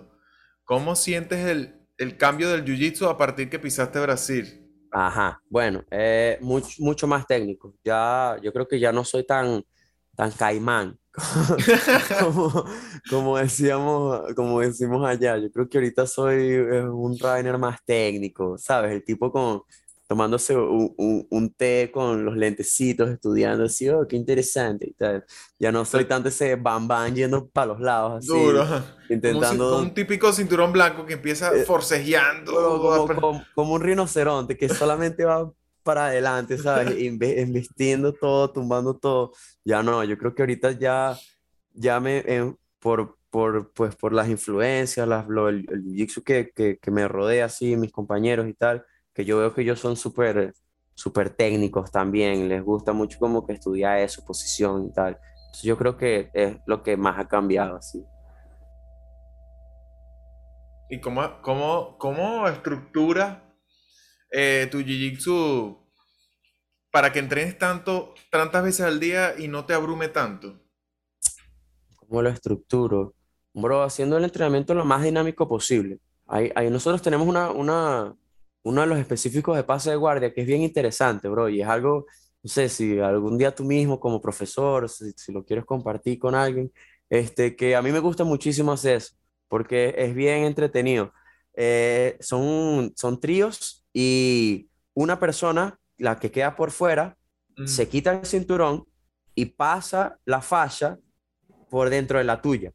¿Cómo sientes el, el cambio del jiu-jitsu a partir que pisaste Brasil? Ajá, bueno, eh, mucho, mucho más técnico. Ya, yo creo que ya no soy tan, tan caimán como, como decíamos, como decimos allá. Yo creo que ahorita soy un Rainer más técnico, ¿sabes? El tipo con, tomándose un, un, un té con los lentecitos, estudiando así, oh, qué interesante y tal. Ya no soy tanto ese bambán yendo para los lados así. Duro. Intentando... Como un, un típico cinturón blanco que empieza forcejeando. Como, como, como, como un rinoceronte que solamente va para adelante, ¿sabes? Investiendo todo, tumbando todo. Ya no, yo creo que ahorita ya, ya me... Eh, por, por, pues, por las influencias, las, lo, el jiu-jitsu que, que, que me rodea, así, mis compañeros y tal... que yo veo que ellos son súper súper técnicos también, les gusta mucho como que estudiar eso, posición y tal. Entonces yo creo que es lo que más ha cambiado, así. ¿Y cómo, cómo, cómo estructuras eh, tu jiu-jitsu para que entrenes tanto, tantas veces al día y no te abrume tanto? ¿Cómo lo estructuro? Bro, haciendo el entrenamiento lo más dinámico posible. Ahí, ahí nosotros tenemos una... una uno de los específicos de pase de guardia, que es bien interesante, bro, y es algo, no sé, si algún día tú mismo como profesor, si, si lo quieres compartir con alguien, este, que a mí me gusta muchísimo hacer eso, porque es bien entretenido. Eh, son, son tríos y una persona, la que queda por fuera, mm. se quita el cinturón y pasa la fascia por dentro de la tuya.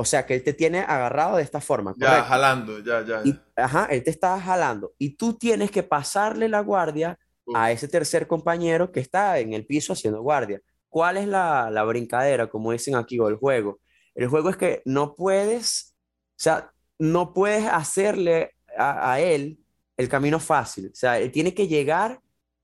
O sea, que él te tiene agarrado de esta forma. Ya, correcto. jalando, ya, ya. ya. Y, ajá, él te está jalando. Y tú tienes que pasarle la guardia uh. a ese tercer compañero que está en el piso haciendo guardia. ¿Cuál es la, la brincadera, como dicen aquí, o el juego? El juego es que no puedes, o sea, no puedes hacerle a, a él el camino fácil. O sea, él tiene que llegar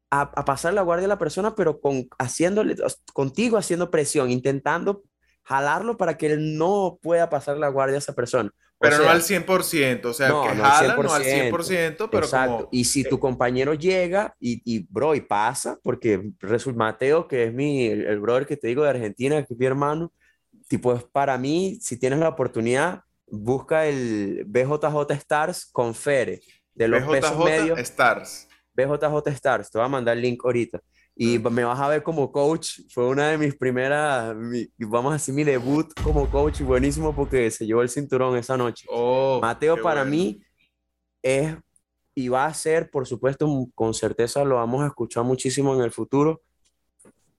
a, a pasar la guardia a la persona, pero con, haciéndole, contigo haciendo presión, intentando... jalarlo para que él no pueda pasar la guardia a esa persona. Pero o sea, no al cien por ciento, o sea, no, que no jala al no al cien por ciento, pero exacto. Como... Y si tu compañero llega y, y bro, y pasa, porque resulta, Mateo, que es mi, el, el brother que te digo de Argentina, que es mi hermano, tipo, es para mí, si tienes la oportunidad, busca el B J J Stars con Fere, de los pesos medios. Stars. B J J Stars, te voy a mandar el link ahorita. Y me vas a ver como coach, fue una de mis primeras, mi, vamos a decir, mi debut como coach, buenísimo porque se llevó el cinturón esa noche. Oh, Mateo para bueno. mí es, y va a ser, por supuesto, con certeza lo vamos a escuchar muchísimo en el futuro,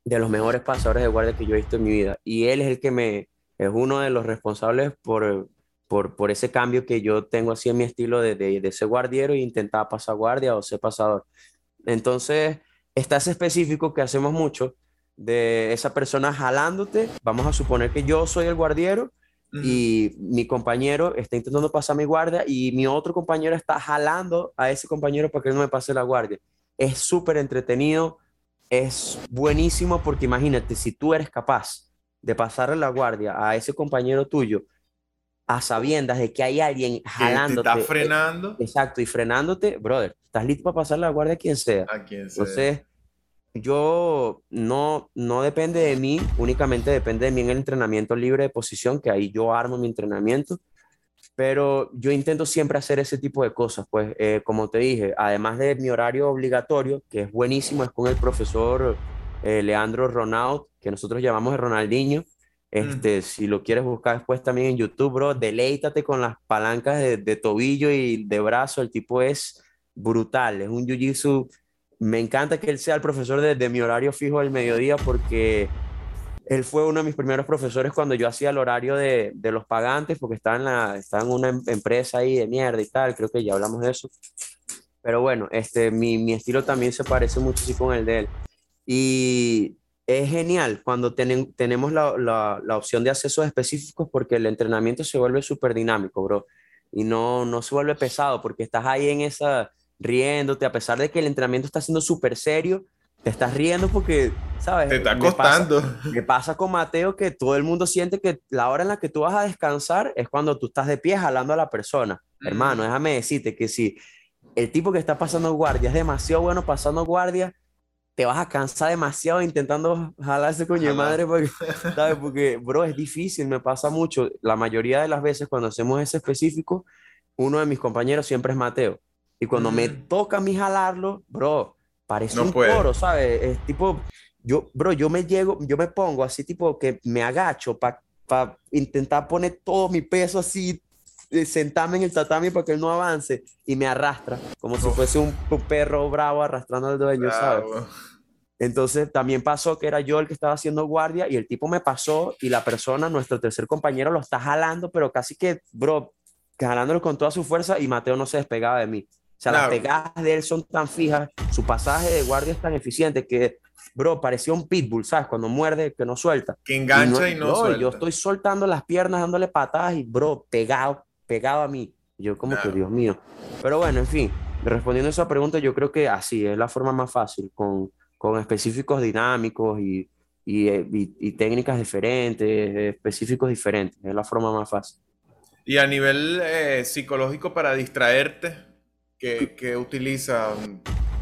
de los mejores pasadores de guardia que yo he visto en mi vida. Y él es el que me, es uno de los responsables por, por, por ese cambio que yo tengo así en mi estilo de, de, de ser guardiero e intentar pasar guardia o ser pasador. Entonces... Está ese específico que hacemos mucho, de esa persona jalándote. Vamos a suponer que yo soy el guardiero uh-huh. y mi compañero está intentando pasar mi guardia y mi otro compañero está jalando a ese compañero para que él no me pase la guardia. Es súper entretenido, es buenísimo porque imagínate, si tú eres capaz de pasarle la guardia a ese compañero tuyo a sabiendas de que hay alguien jalándote. Te está frenando. Exacto, y frenándote, brother, estás listo para pasar la guardia a quien sea. A quien sea. Entonces, yo, no, no depende de mí, únicamente depende de mí en el entrenamiento libre de posición, que ahí yo armo mi entrenamiento, pero yo intento siempre hacer ese tipo de cosas, pues, eh, como te dije, además de mi horario obligatorio, que es buenísimo, es con el profesor eh, Leandro Ronald, que nosotros llamamos el Ronaldinho. Este, mm. Si lo quieres buscar después también en YouTube, bro, deleítate con las palancas de, de tobillo y de brazo. El tipo es brutal, es un jiu-jitsu. Me encanta que él sea el profesor de, de mi horario fijo del mediodía porque él fue uno de mis primeros profesores cuando yo hacía el horario de, de los pagantes porque estaba en, la, estaba en una empresa ahí de mierda y tal, creo que ya hablamos de eso. Pero bueno, este, mi, mi estilo también se parece muchísimo con el de él. Y... Es genial cuando ten, tenemos la, la, la opción de accesos específicos porque el entrenamiento se vuelve súper dinámico, bro. Y no, no se vuelve pesado porque estás ahí en esa, riéndote. A pesar de que el entrenamiento está siendo súper serio, te estás riendo porque, ¿sabes? Te está costando. Me pasa, me pasa con Mateo que todo el mundo siente que la hora en la que tú vas a descansar es cuando tú estás de pie jalando a la persona. Mm. Hermano, déjame decirte que si el tipo que está pasando guardia es demasiado bueno pasando guardia, te vas a cansar demasiado intentando jalarse con mi madre porque, ¿sabes? Porque, bro, es difícil, me pasa mucho. La mayoría de las veces cuando hacemos ese específico, uno de mis compañeros siempre es Mateo. Y cuando mm. me toca a mí jalarlo, bro, parece no un puede. Coro, ¿sabes? Es tipo, yo, bro, yo me llego, yo me pongo así tipo que me agacho para pa intentar poner todo mi peso así sentarme en el tatami para que él no avance y me arrastra, como oh. si fuese un perro bravo arrastrando al dueño, bravo. ¿Sabes? Entonces también pasó que era yo el que estaba haciendo guardia y el tipo me pasó y la persona, nuestro tercer compañero, lo está jalando, pero casi que, bro, jalándolo con toda su fuerza y Mateo no se despegaba de mí. O sea, claro. Las pegadas de él son tan fijas, su pasaje de guardia es tan eficiente que, bro, parecía un pitbull, ¿sabes? Cuando muerde, que no suelta. Que engancha y no, y no, no suelta. Yo estoy soltando las piernas, dándole patadas y, bro, pegado, pegado a mí. Yo como claro. que, Dios mío. Pero bueno, en fin, respondiendo a esa pregunta, yo creo que así es la forma más fácil, con... con específicos dinámicos y, y, y, y técnicas diferentes, específicos diferentes. Es la forma más fácil. Y a nivel eh, psicológico para distraerte, ¿qué, qué utilizas?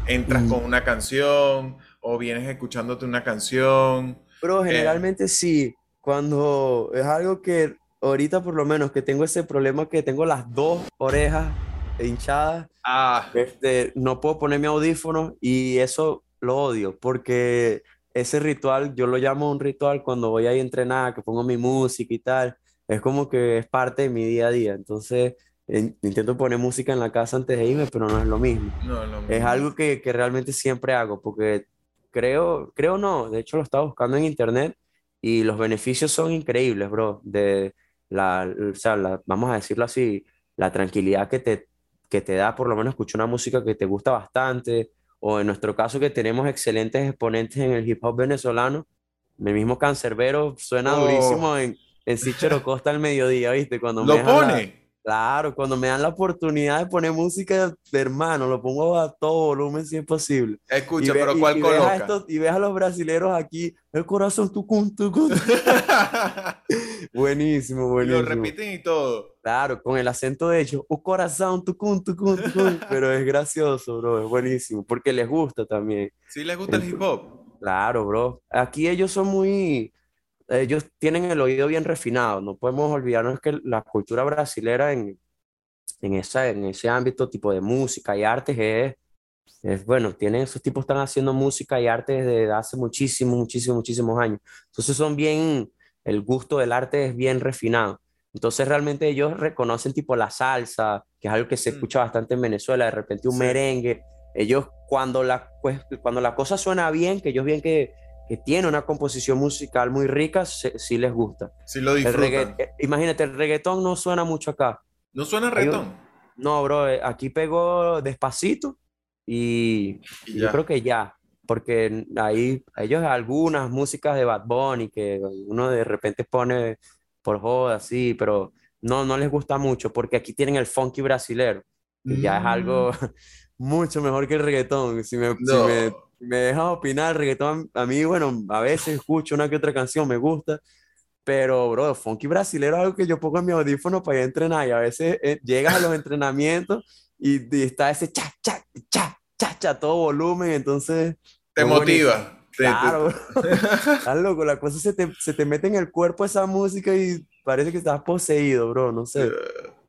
¿Entras mm. con una canción o vienes escuchándote una canción? Pero generalmente eh, sí. Cuando es algo que ahorita por lo menos que tengo ese problema que tengo las dos orejas hinchadas, ah. este, no puedo poner mi audífono y eso... lo odio, porque ese ritual, yo lo llamo un ritual cuando voy ahí a entrenar, que pongo mi música y tal, es como que es parte de mi día a día, entonces eh, intento poner música en la casa antes de irme, pero no es lo mismo. No, no, es no. algo que, que realmente siempre hago, porque creo, creo no, de hecho lo estaba buscando en internet y los beneficios son increíbles, bro, de la, o sea, la, vamos a decirlo así, la tranquilidad que te, que te da, por lo menos escuchar una música que te gusta bastante, o en nuestro caso que tenemos excelentes exponentes en el hip hop venezolano, el mismo Cancerbero suena oh. durísimo en, en Cícero Costa al mediodía, ¿viste? Cuando ¿Lo me pone? La, claro, cuando me dan la oportunidad de poner música, de hermano, lo pongo a todo volumen si es posible. Escucha, ve, pero y, ¿cuál y coloca? Ves a estos, y ves a los brasileros aquí, el corazón tucum, tucum. Buenísimo, buenísimo. Y lo repiten y todo. Claro, con el acento de ellos, un corazón, tucun, tucun, tucun, pero es gracioso, bro, es buenísimo, porque les gusta también. Sí, les gusta el hip hop. Claro, bro, aquí ellos son muy, ellos tienen el oído bien refinado, no podemos olvidarnos que la cultura brasilera en, en, esa, en ese ámbito tipo de música y artes es, es, bueno, tienen, esos tipos están haciendo música y arte desde hace muchísimos, muchísimos, muchísimos años, entonces son bien, el gusto del arte es bien refinado. Entonces realmente ellos reconocen tipo la salsa, que es algo que se escucha bastante en Venezuela, de repente un sí. merengue. Ellos cuando la, pues, cuando la cosa suena bien, que ellos ven que, que tiene una composición musical muy rica, sí si les gusta. Sí lo disfrutan. El regga- Imagínate, el reggaetón no suena mucho acá. ¿No suena reggaetón? No, bro, aquí pegó Despacito y, y yo creo que ya. Porque ahí ellos algunas músicas de Bad Bunny que uno de repente pone... por joda, sí, pero no, no les gusta mucho, porque aquí tienen el funky brasilero, que mm. ya es algo mucho mejor que el reggaetón. Si me, no. si me, me dejas opinar, el reggaetón a mí, bueno, a veces escucho una que otra canción, me gusta, pero, bro, el funky brasilero es algo que yo pongo en mi audífono para ir a entrenar, y a veces eh, llegas a los entrenamientos y, y está ese cha, cha, cha, cha, cha, todo volumen, entonces... Te motiva. Bonito. Claro, bro. Estás loco, la cosa se te, se te mete en el cuerpo esa música y parece que estás poseído, bro, no sé.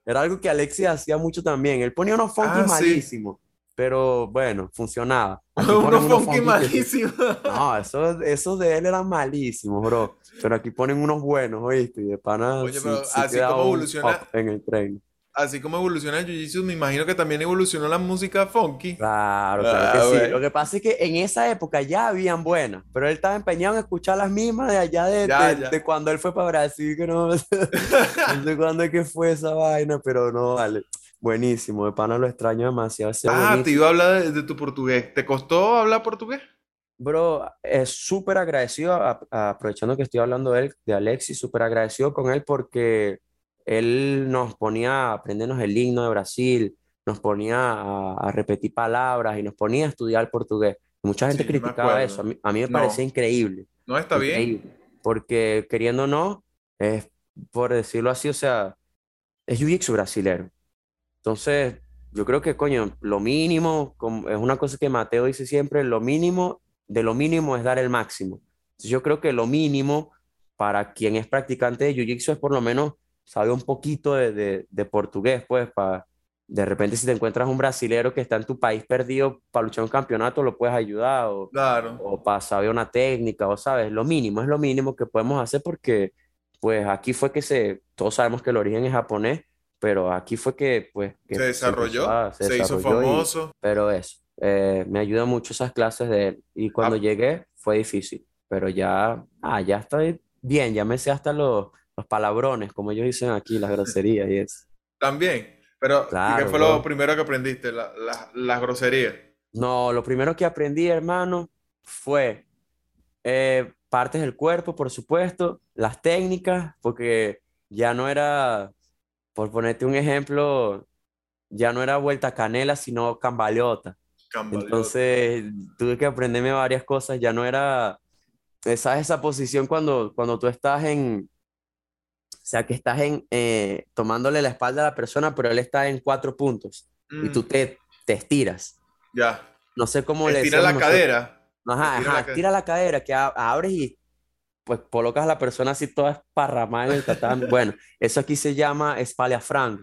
Era algo que Alexis hacía mucho también, él ponía unos funky ah, malísimos, sí. pero bueno, funcionaba. unos funky malísimos. Que... No, esos, esos de él eran malísimos, bro, pero aquí ponen unos buenos, ¿oíste? Y de pana Oye, pero sí, así sí como evoluciona en el tren. Así como evoluciona el Jiu-Jitsu, me imagino que también evolucionó la música funky. Claro, claro ah, que sí. Bueno. Lo que pasa es que en esa época ya habían buenas, pero él estaba empeñado en escuchar las mismas de allá de, ya, de, ya. de cuando él fue para Brasil, que no, no sé cuándo es que fue esa vaina, pero no, vale. Buenísimo, de pana lo extraño demasiado. Ah, buenísimo. Te iba a hablar de, de tu portugués. ¿Te costó hablar portugués? Bro, es súper agradecido, a, a, aprovechando que estoy hablando de él, de Alexis, súper agradecido con él porque... él nos ponía a aprendernos el himno de Brasil, nos ponía a, a repetir palabras y nos ponía a estudiar portugués. Mucha gente sí, criticaba eso, a mí, a mí me no. parecía increíble. No, está increíble. Bien. Porque queriendo o no, es, por decirlo así, o sea, es jiu-jitsu brasilero. Entonces, yo creo que, coño, lo mínimo, es una cosa que Mateo dice siempre, lo mínimo de lo mínimo es dar el máximo. Entonces, yo creo que lo mínimo para quien es practicante de jiu-jitsu es por lo menos sabe un poquito de, de, de portugués, pues, para de repente si te encuentras un brasilero que está en tu país perdido para luchar un campeonato, lo puedes ayudar, o, claro. o para saber una técnica, o sabes, lo mínimo, es lo mínimo que podemos hacer porque, pues, aquí fue que se, todos sabemos que el origen es japonés, pero aquí fue que, pues, que se desarrolló, a, se, se desarrolló hizo famoso. Y, pero eso, eh, me ayuda mucho esas clases de él. Y cuando ah. llegué fue difícil, pero ya, ah, ya estoy bien, ya me sé hasta los, los palabrones, como ellos dicen aquí, las groserías y eso. También, pero claro, ¿y qué fue bro. lo primero que aprendiste, la, la, las groserías? No, lo primero que aprendí, hermano, fue eh, partes del cuerpo, por supuesto, las técnicas, porque ya no era... Por ponerte un ejemplo, ya no era vuelta canela, sino cambaleota. Cambaleota. Entonces, tuve que aprenderme varias cosas. Ya no era... ¿Sabes esa posición cuando, cuando tú estás en... O sea, que estás en, eh, tomándole la espalda a la persona, pero él está en cuatro puntos. Mm. Y tú te, te estiras. Ya. No sé cómo estira le... Estira la no cadera. Sé. Ajá, estira, ajá, la estira ca- la cadera, que a- abres y... pues colocas a la persona así toda esparramada en el tatán. Bueno, eso aquí se llama espaliafrango.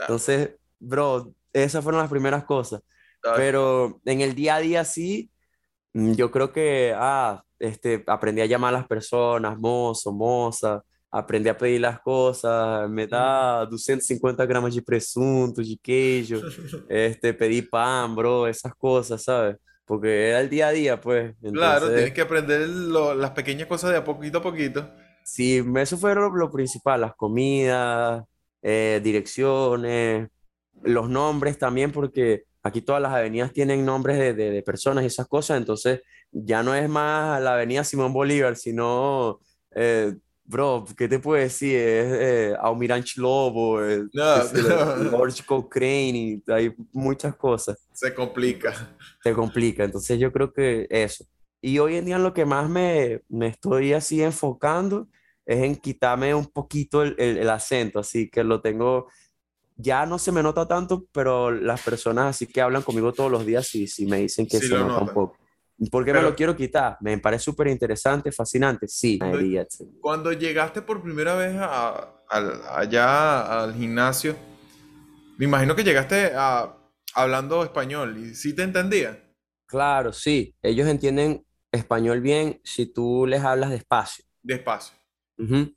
Entonces, bro, esas fueron las primeras cosas. Pero en el día a día sí, yo creo que ah, este, aprendí a llamar a las personas, mozo, moza, aprendí a pedir las cosas, me da doscientos cincuenta gramos de presunto, de queijo, este, pedí pan, bro, esas cosas, ¿sabes? Porque era el día a día, pues. Entonces, claro, tienes que aprender lo, las pequeñas cosas de a poquito a poquito. Sí, eso fue lo, lo principal, las comidas, eh, direcciones, los nombres también, porque aquí todas las avenidas tienen nombres de, de, de personas y esas cosas, entonces ya no es más la avenida Simón Bolívar, sino, eh, bro, ¿qué te puedo decir? Es eh, Almirante Lobo, es, no, es, no. George Cochrane, hay muchas cosas. Se complica. Se complica, entonces yo creo que eso. Y hoy en día lo que más me, me estoy así enfocando es en quitarme un poquito el, el, el acento, así que lo tengo, ya no se me nota tanto, pero las personas así que hablan conmigo todos los días sí, sí me dicen que sí, se nota un poco. ¿Por qué pero, me lo quiero quitar? Me parece súper interesante, fascinante. Sí. Cuando llegaste por primera vez a, a, allá al gimnasio, me imagino que llegaste a, hablando español. ¿Y sí te entendían? Claro, sí. Ellos entienden español bien si tú les hablas despacio. Despacio. Uh-huh.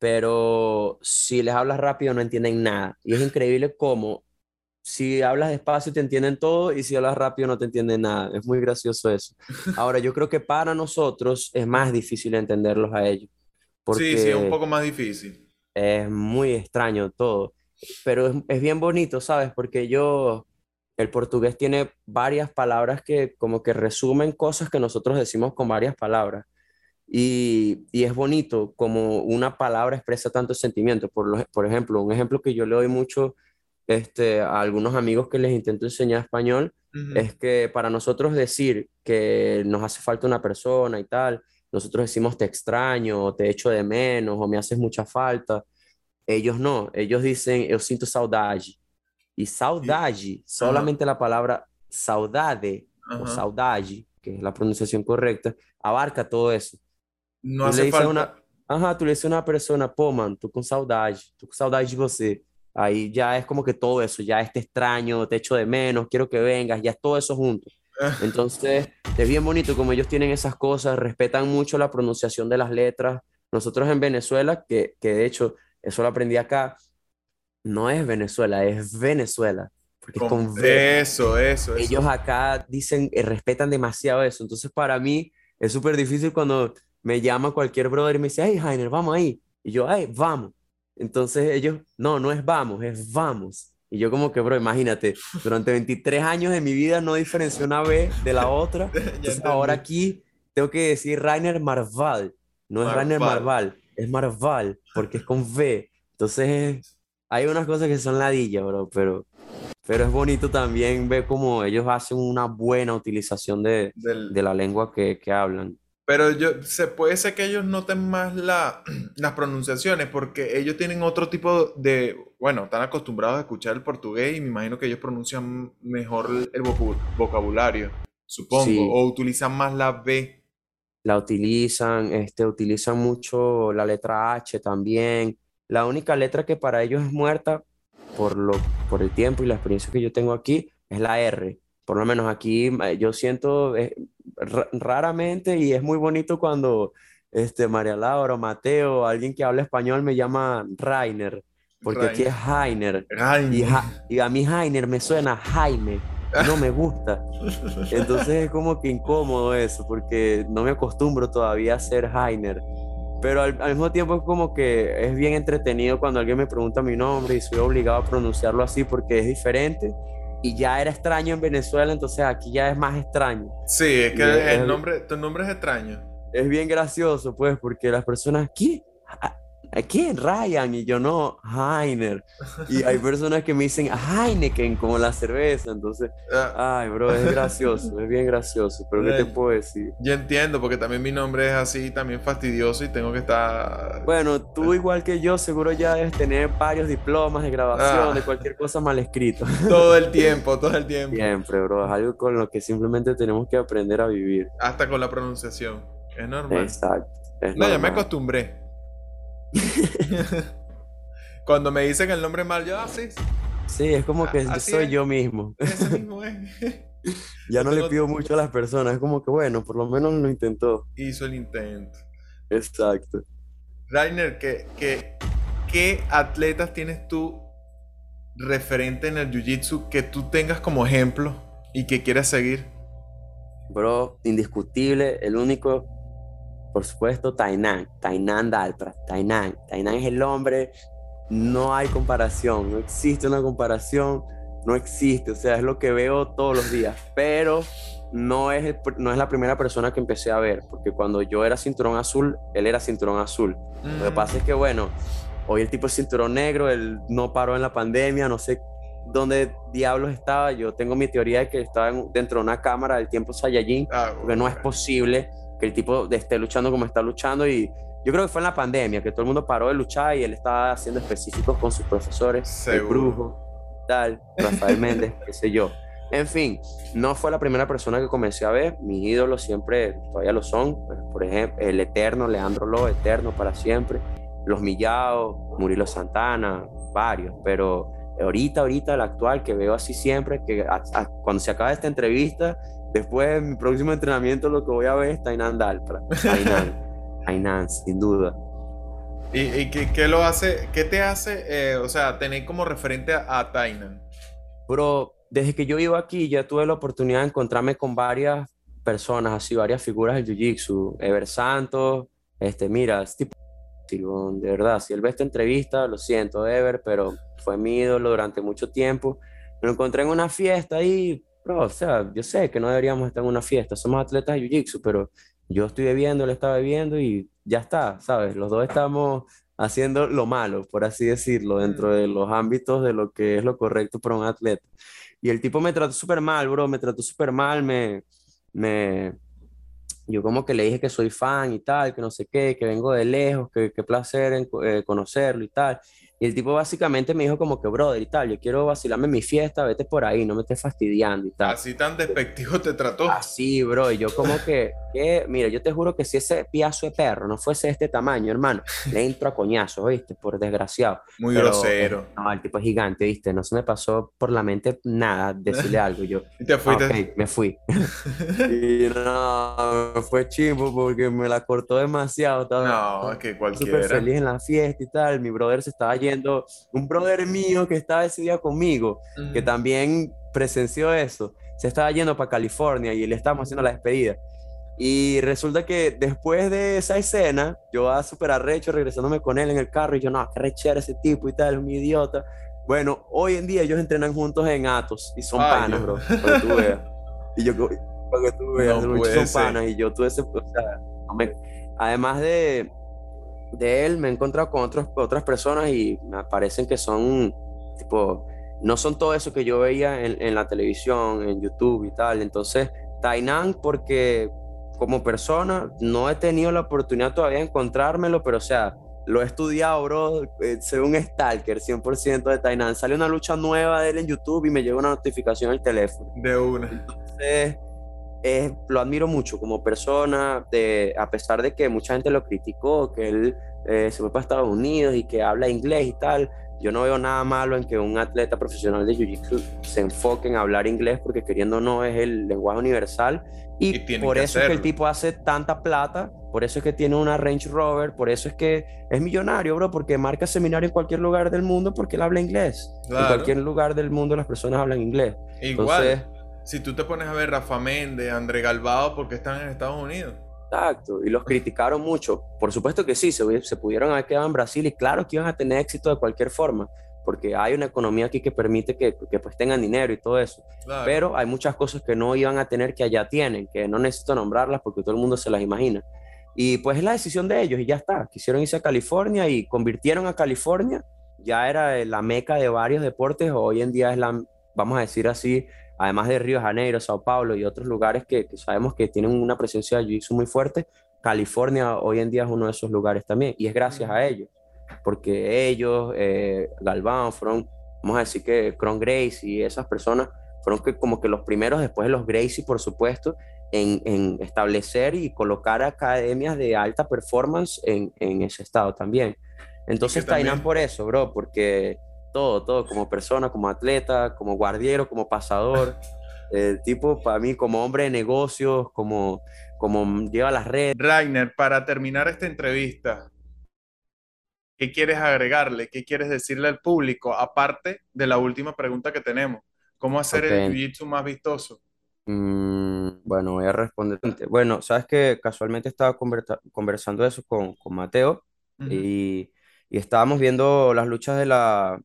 Pero si les hablas rápido no entienden nada. Y es increíble cómo... Si hablas despacio te entienden todo y si hablas rápido no te entienden nada. Es muy gracioso eso. Ahora, yo creo que para nosotros es más difícil entenderlos a ellos. Porque sí, sí, es un poco más difícil. Es muy extraño todo. Pero es, es bien bonito, ¿sabes? Porque yo, el portugués tiene varias palabras que como que resumen cosas que nosotros decimos con varias palabras. Y, y es bonito como una palabra expresa tantos sentimientos. Por, lo, por ejemplo, un ejemplo que yo le doy mucho... Este, a algunos amigos que les intento enseñar español, uh-huh. es que para nosotros decir que nos hace falta una persona y tal, nosotros decimos te extraño, o te echo de menos, o me haces mucha falta. Ellos no, ellos dicen yo siento saudade. Y saudade, sí. solamente uh-huh. la palabra saudade uh-huh. o saudade, que es la pronunciación correcta, abarca todo eso. No tú hace falta. Una, ajá, tú le dices a una persona, pô, man, tú con saudade, tú con saudade de você. Ahí ya es como que todo eso, ya este extraño, te echo de menos, quiero que vengas, ya todo eso junto. Entonces, es bien bonito como ellos tienen esas cosas, respetan mucho la pronunciación de las letras. Nosotros en Venezuela, que, que de hecho, eso lo aprendí acá, no es Venezuela, es Venezuela. Porque con, con v- eso, eso. Ellos eso. acá dicen, eh, respetan demasiado eso. Entonces, para mí, es súper difícil cuando me llama cualquier brother y me dice, hey, Rainer, vamos ahí. Y yo, hey, vamos. Entonces ellos, no, no es vamos, es vamos. Y yo como que, bro, imagínate, durante veintitrés años de mi vida no diferenció una B de la otra. Entonces ahora aquí tengo que decir Rainer Marval. No es Marval. Rainer Marval, es Marval, porque es con V. Entonces hay unas cosas que son ladillas, bro, pero, pero es bonito también ver cómo ellos hacen una buena utilización de, Del... de la lengua que, que hablan. Pero yo, se puede ser que ellos noten más la, las pronunciaciones, porque ellos tienen otro tipo de... Bueno, están acostumbrados a escuchar el portugués y me imagino que ellos pronuncian mejor el vocab- vocabulario, supongo, sí. O utilizan más la B. La utilizan, este, utilizan mucho la letra H también. La única letra que para ellos es muerta, por, lo, por el tiempo y la experiencia que yo tengo aquí, es la R. Por lo menos aquí yo siento eh, r- raramente y es muy bonito cuando este, María Laura o Mateo, alguien que habla español me llama Rainer. Porque Rainer. Aquí es Rainer. Rainer. Y, ja, y a mí Rainer me suena Jaime. No me gusta. Entonces es como que incómodo eso, porque no me acostumbro todavía a ser Rainer. Pero al, al mismo tiempo es como que es bien entretenido cuando alguien me pregunta mi nombre y soy obligado a pronunciarlo así porque es diferente. Y ya era extraño en Venezuela, entonces aquí ya es más extraño. Sí, es que es, el nombre, tu nombre es extraño. Es bien gracioso, pues, porque las personas aquí... Aquí en Ryan, y yo no, Heiner. Y hay personas que me dicen Heineken, como la cerveza. Entonces, ay, bro, es gracioso, es bien gracioso. Pero, ¿qué te puedo decir? Yo entiendo, porque también mi nombre es así, también fastidioso, y tengo que estar... Bueno, tú igual que yo, seguro ya debes tener varios diplomas de grabación, ah. de cualquier cosa mal escrito. Todo el tiempo, todo el tiempo. Siempre, bro, es algo con lo que simplemente tenemos que aprender a vivir. Hasta con la pronunciación, es normal. Exacto. Es no, normal. Ya me acostumbré. Cuando me dicen el nombre mal, yo así. Ah, sí, es como que ah, yo soy es. Yo mismo. Ese mismo es. Ya no le pido mucho a las personas, es como que bueno, por lo menos lo intentó. Hizo el intento. Exacto. Rainer, ¿qué, qué, qué atletas tienes tú referente en el jiu-jitsu que tú tengas como ejemplo y que quieras seguir? Bro, indiscutible, el único... Por supuesto, Tainan, Tainan Dalpra, Tainan. Tainan es el hombre, no hay comparación, no existe una comparación, no existe, o sea, es lo que veo todos los días, pero no es, el, no es la primera persona que empecé a ver, porque cuando yo era cinturón azul, él era cinturón azul. Mm. Lo que pasa es que, bueno, hoy el tipo es cinturón negro, él no paró en la pandemia, no sé dónde diablos estaba, yo tengo mi teoría de que estaba en, dentro de una cámara del tiempo Saiyajin, ah, bueno, porque no es posible que el tipo esté luchando como está luchando, y yo creo que fue en la pandemia que todo el mundo paró de luchar y él estaba haciendo específicos con sus profesores, seguro. El brujo, tal, Rafael Méndez, qué sé yo. En fin, no fue la primera persona que comencé a ver, mis ídolos siempre, todavía lo son, por ejemplo, el eterno Leandro Lo, eterno para siempre, los Millao, Murilo Santana, varios, pero ahorita, ahorita el actual que veo así siempre, que a, a, cuando se acaba esta entrevista, después en mi próximo entrenamiento lo que voy a ver es Tainan Dalpra. Tainan, Tainan, sin duda. ¿Y, y qué, qué lo hace, qué te hace, eh, o sea, tener como referente a, a Tainan? Bro, desde que yo vivo aquí ya tuve la oportunidad de encontrarme con varias personas, así varias figuras del jiu-jitsu. Ever Santos, este, mira, este tipo, de verdad, si él ve esta entrevista, lo siento, Ever, pero fue mi ídolo durante mucho tiempo. Me lo encontré en una fiesta ahí. Bro, o sea, yo sé que no deberíamos estar en una fiesta, somos atletas de jiu-jitsu, pero yo estoy bebiendo, él está bebiendo y ya está, ¿sabes? Los dos estamos haciendo lo malo, por así decirlo, dentro de los ámbitos de lo que es lo correcto para un atleta. Y el tipo me trató súper mal, bro, me trató súper mal, me, me... Yo como que le dije que soy fan y tal, que no sé qué, que vengo de lejos, que, que placer en, eh, conocerlo y tal. Y el tipo básicamente me dijo como que, brother, y tal, yo quiero vacilarme en mi fiesta, vete por ahí, no me estés fastidiando y tal. ¿Así tan despectivo te trató? Así, bro, y yo como que, que, mira, yo te juro que si ese piazo de perro no fuese de este tamaño, hermano, le entro a coñazos, ¿viste? Por desgraciado. Muy pero, grosero. Eh, no, el tipo es gigante, ¿viste? No se me pasó por la mente nada decirle algo. Yo, ¿y te fuiste? Ah, okay, me fui. Y no, fue chimbo porque me la cortó demasiado. Estaba no, es que cualquiera. Súper feliz en la fiesta y tal, mi brother se estaba yendo. Un brother mío que estaba ese día conmigo, mm. que también presenció eso, se estaba yendo para California y le estábamos haciendo la despedida. Y resulta que después de esa escena, yo a súper arrecho regresándome con él en el carro y yo, no, qué rechera ese tipo y tal, es un idiota. Bueno, hoy en día ellos entrenan juntos en Atos y son Ay, panas, yo. Bro, para que tú veas. Y yo, para que tú veas, no son ser. Panas y yo tuve ese... O sea, no me, además de... de él, me he encontrado con otros, otras personas y me parecen que son, tipo, no son todo eso que yo veía en, en la televisión, en YouTube y tal. Entonces, Tainan, porque como persona no he tenido la oportunidad todavía de encontrármelo, pero o sea, lo he estudiado, bro, eh, soy un stalker cien por ciento de Tainan. Sale una lucha nueva de él en YouTube y me llega una notificación al teléfono. De una. Entonces... Eh, lo admiro mucho como persona, de, a pesar de que mucha gente lo criticó, que él eh, se fue para Estados Unidos y que habla inglés y tal, Yo no veo nada malo en que un atleta profesional de jiu-jitsu se enfoque en hablar inglés, porque queriendo o no es el lenguaje universal, y, y por eso hacerlo. Es que el tipo hace tanta plata, por eso es que tiene una Range Rover, por eso es que es millonario, bro, porque marca seminario en cualquier lugar del mundo porque él habla inglés. Claro. En cualquier lugar del mundo las personas hablan inglés. Igual, entonces, si tú te pones a ver Rafa Méndez, André Galvão, porque están en Estados Unidos. Exacto, y los criticaron mucho. Por supuesto que sí, se, se pudieron haber quedado en Brasil y claro que iban a tener éxito de cualquier forma, porque hay una economía aquí que permite que, que pues tengan dinero y todo eso. Claro. Pero hay muchas cosas que no iban a tener que allá tienen, que no necesito nombrarlas porque todo el mundo se las imagina. Y pues es la decisión de ellos y ya está. Quisieron irse a California y convirtieron a California. Ya era la meca de varios deportes, hoy en día es la, vamos a decir así, además de Río de Janeiro, Sao Paulo y otros lugares que, que sabemos que tienen una presencia de jiu-jitsu muy fuerte, California hoy en día es uno de esos lugares también, y es gracias a ellos, porque ellos, eh, Galván, fueron, vamos a decir que Kron Gracie y esas personas fueron que, como que los primeros, después de los Gracie, por supuesto, en, en establecer y colocar academias de alta performance en, en ese estado también. Entonces Tainan por eso, bro, porque... Todo, todo, como persona, como atleta, como guardiero, como pasador, eh, tipo para mí como hombre de negocios, como, como lleva las redes. Rainer, para terminar esta entrevista, ¿qué quieres agregarle? ¿Qué quieres decirle al público? Aparte de la última pregunta que tenemos, ¿cómo hacer okay. el jiu-jitsu más vistoso? Mm, bueno, voy a responder. Bueno, sabes que casualmente estaba conversa- conversando eso con, con Mateo uh-huh. y, y estábamos viendo las luchas de la...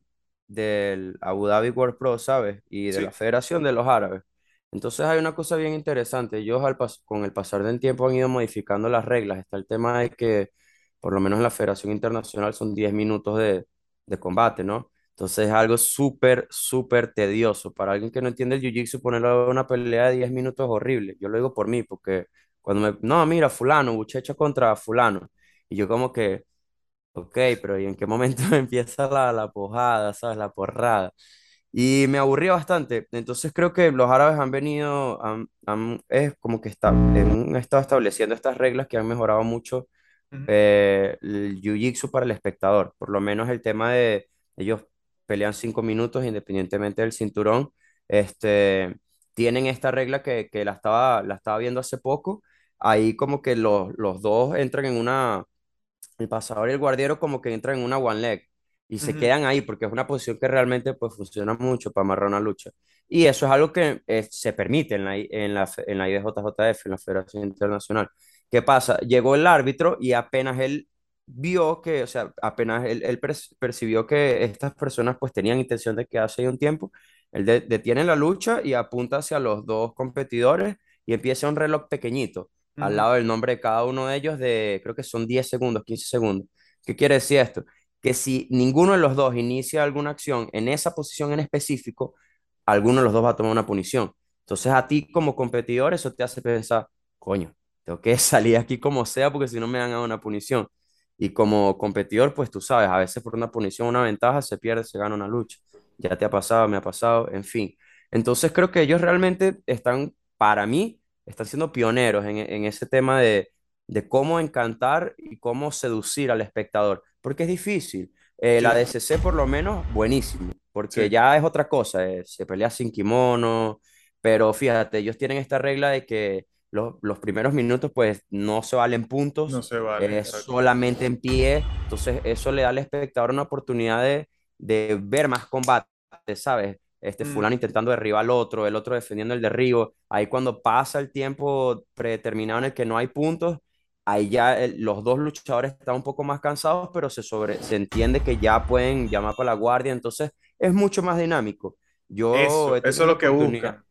del Abu Dhabi World Pro, ¿sabes? Y de sí. la Federación de los Árabes. Entonces hay una cosa bien interesante. Ellos al pas- con el pasar del tiempo han ido modificando las reglas. Está el tema de que, por lo menos en la Federación Internacional, son diez minutos de, de combate, ¿no? Entonces es algo súper, súper tedioso. Para alguien que no entiende el jiu-jitsu, ponerlo a una pelea de diez minutos es horrible. Yo lo digo por mí, porque cuando me... No, mira, fulano, Buchecha contra fulano. Y yo como que... Ok, pero ¿y en qué momento empieza la, la pojada, sabes? La porrada. Y me aburría bastante. Entonces creo que los árabes han venido, han, han, es como que está, han estado estableciendo estas reglas que han mejorado mucho uh-huh. eh, el jiu-jitsu para el espectador. Por lo menos el tema de ellos pelean cinco minutos independientemente del cinturón. Este, tienen esta regla que, que la, estaba, la estaba viendo hace poco. Ahí como que los, los dos entran en una... El pasador y el guardiero como que entran en una one leg y uh-huh. se quedan ahí porque es una posición que realmente pues, funciona mucho para amarrar una lucha. Y eso es algo que eh, se permite en la, en, la, en la I B J J F, en la Federación Internacional. ¿Qué pasa? Llegó el árbitro y apenas él vio que, o sea, apenas él, él per- percibió que estas personas pues tenían intención de quedarse ahí un tiempo, él de- detiene la lucha y apunta hacia los dos competidores y empieza un reloj pequeñito. Al lado del nombre de cada uno de ellos, de creo que son diez segundos, quince segundos. ¿Qué quiere decir esto? Que si ninguno de los dos inicia alguna acción en esa posición en específico, alguno de los dos va a tomar una punición. Entonces a ti como competidor eso te hace pensar, coño, tengo que salir aquí como sea porque si no me dan una punición. Y como competidor, pues tú sabes, a veces por una punición, una ventaja, se pierde, se gana una lucha. Ya te ha pasado, me ha pasado, en fin. Entonces creo que ellos realmente están, para mí, están siendo pioneros en, en ese tema de, de cómo encantar y cómo seducir al espectador, porque es difícil. Eh, sí. La A D C C por lo menos, buenísimo, porque sí. ya es otra cosa, eh, se pelea sin kimono, pero fíjate, ellos tienen esta regla de que los, los primeros minutos pues no se valen puntos, no se valen, eh, solamente en pie, entonces eso le da al espectador una oportunidad de, de ver más combate, ¿sabes? Este fulano intentando derribar al otro, el otro defendiendo el derribo, ahí cuando pasa el tiempo predeterminado en el que no hay puntos, ahí ya el, los dos luchadores están un poco más cansados, pero se, sobre, se entiende que ya pueden llamar para la guardia, entonces es mucho más dinámico. Yo eso, eso es lo que buscan.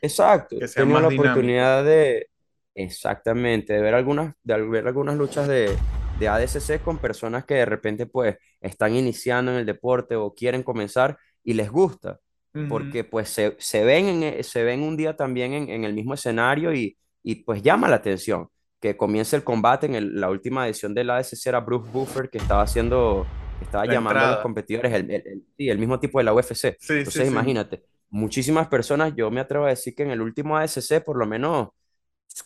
Exacto, he tenido la oportunidad de, exactamente, de ver algunas, de ver algunas luchas de... de A D C C con personas que de repente pues están iniciando en el deporte o quieren comenzar y les gusta. Porque pues se, se, ven en, se ven un día también en, en el mismo escenario y, y pues llama la atención que comience el combate. En el, la última edición de la A D C C era Bruce Buffer que estaba haciendo, estaba la llamando entrada. A los competidores, el, el, el, sí, el mismo tipo de la U F C. Sí, Entonces sí, imagínate, sí. muchísimas personas, yo me atrevo a decir que en el último A D C C por lo menos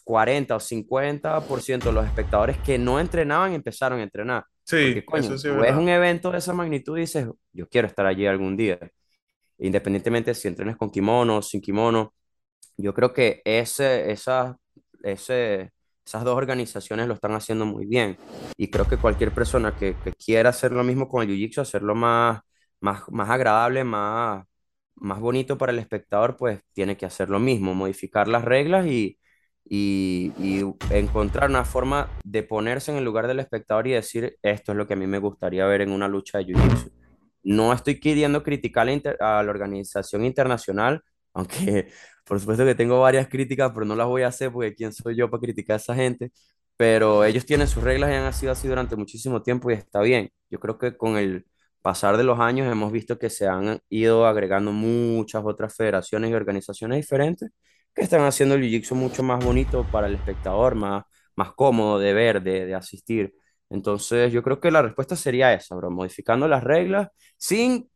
cuarenta o cincuenta por ciento de los espectadores que no entrenaban empezaron a entrenar. Sí, porque, coño, eso sí es verdad. Es un evento de esa magnitud y dices, yo quiero estar allí algún día. Independientemente si entrenes con kimono o sin kimono, yo creo que ese, esa, ese, esas dos organizaciones lo están haciendo muy bien. Y creo que cualquier persona que, que quiera hacer lo mismo con el jiu-jitsu, hacerlo más, más, más agradable, más, más bonito para el espectador, pues tiene que hacer lo mismo, modificar las reglas y, y, y encontrar una forma de ponerse en el lugar del espectador y decir, esto es lo que a mí me gustaría ver en una lucha de jiu-jitsu. No estoy queriendo criticar a la, a la organización internacional, aunque por supuesto que tengo varias críticas, pero no las voy a hacer porque quién soy yo para criticar a esa gente, pero ellos tienen sus reglas y han sido así durante muchísimo tiempo y está bien. Yo creo que con el pasar de los años hemos visto que se han ido agregando muchas otras federaciones y organizaciones diferentes que están haciendo el jiu-jitsu mucho más bonito para el espectador, más, más cómodo de ver, de, de asistir. Entonces yo creo que la respuesta sería esa, bro, modificando las reglas sin,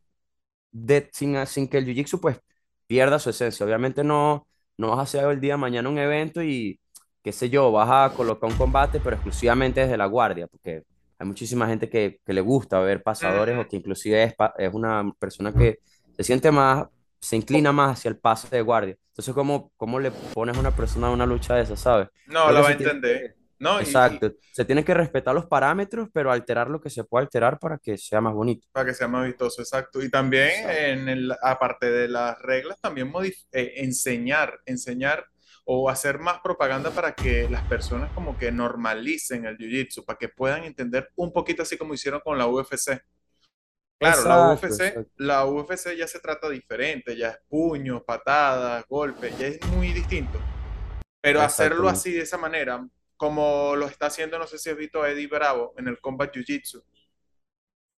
de, sin, sin que el jiu-jitsu pues pierda su esencia. Obviamente no, no vas a hacer el día de mañana un evento y qué sé yo, vas a colocar un combate pero exclusivamente desde la guardia, porque hay muchísima gente que, que le gusta ver pasadores o que inclusive es, es una persona que se siente más, se inclina más hacia el pase de guardia. Entonces ¿cómo, cómo le pones a una persona a una lucha de esa, sabes? No, creo la va a entender. No, exacto, y, y, se tienen que respetar los parámetros, pero alterar lo que se puede alterar para que sea más bonito. Para que sea más vistoso, exacto. Y también, exacto. En el, aparte de las reglas, también modif- eh, enseñar, enseñar o hacer más propaganda para que las personas como que normalicen el jiu-jitsu, para que puedan entender un poquito así como hicieron con la U F C. Claro, exacto, la, U F C, exacto. La U F C ya se trata diferente, ya es puños, patadas, golpes, ya es muy distinto. Pero hacerlo así, de esa manera... Como lo está haciendo, no sé si has visto a Eddie Bravo en el Combat Jiu-Jitsu.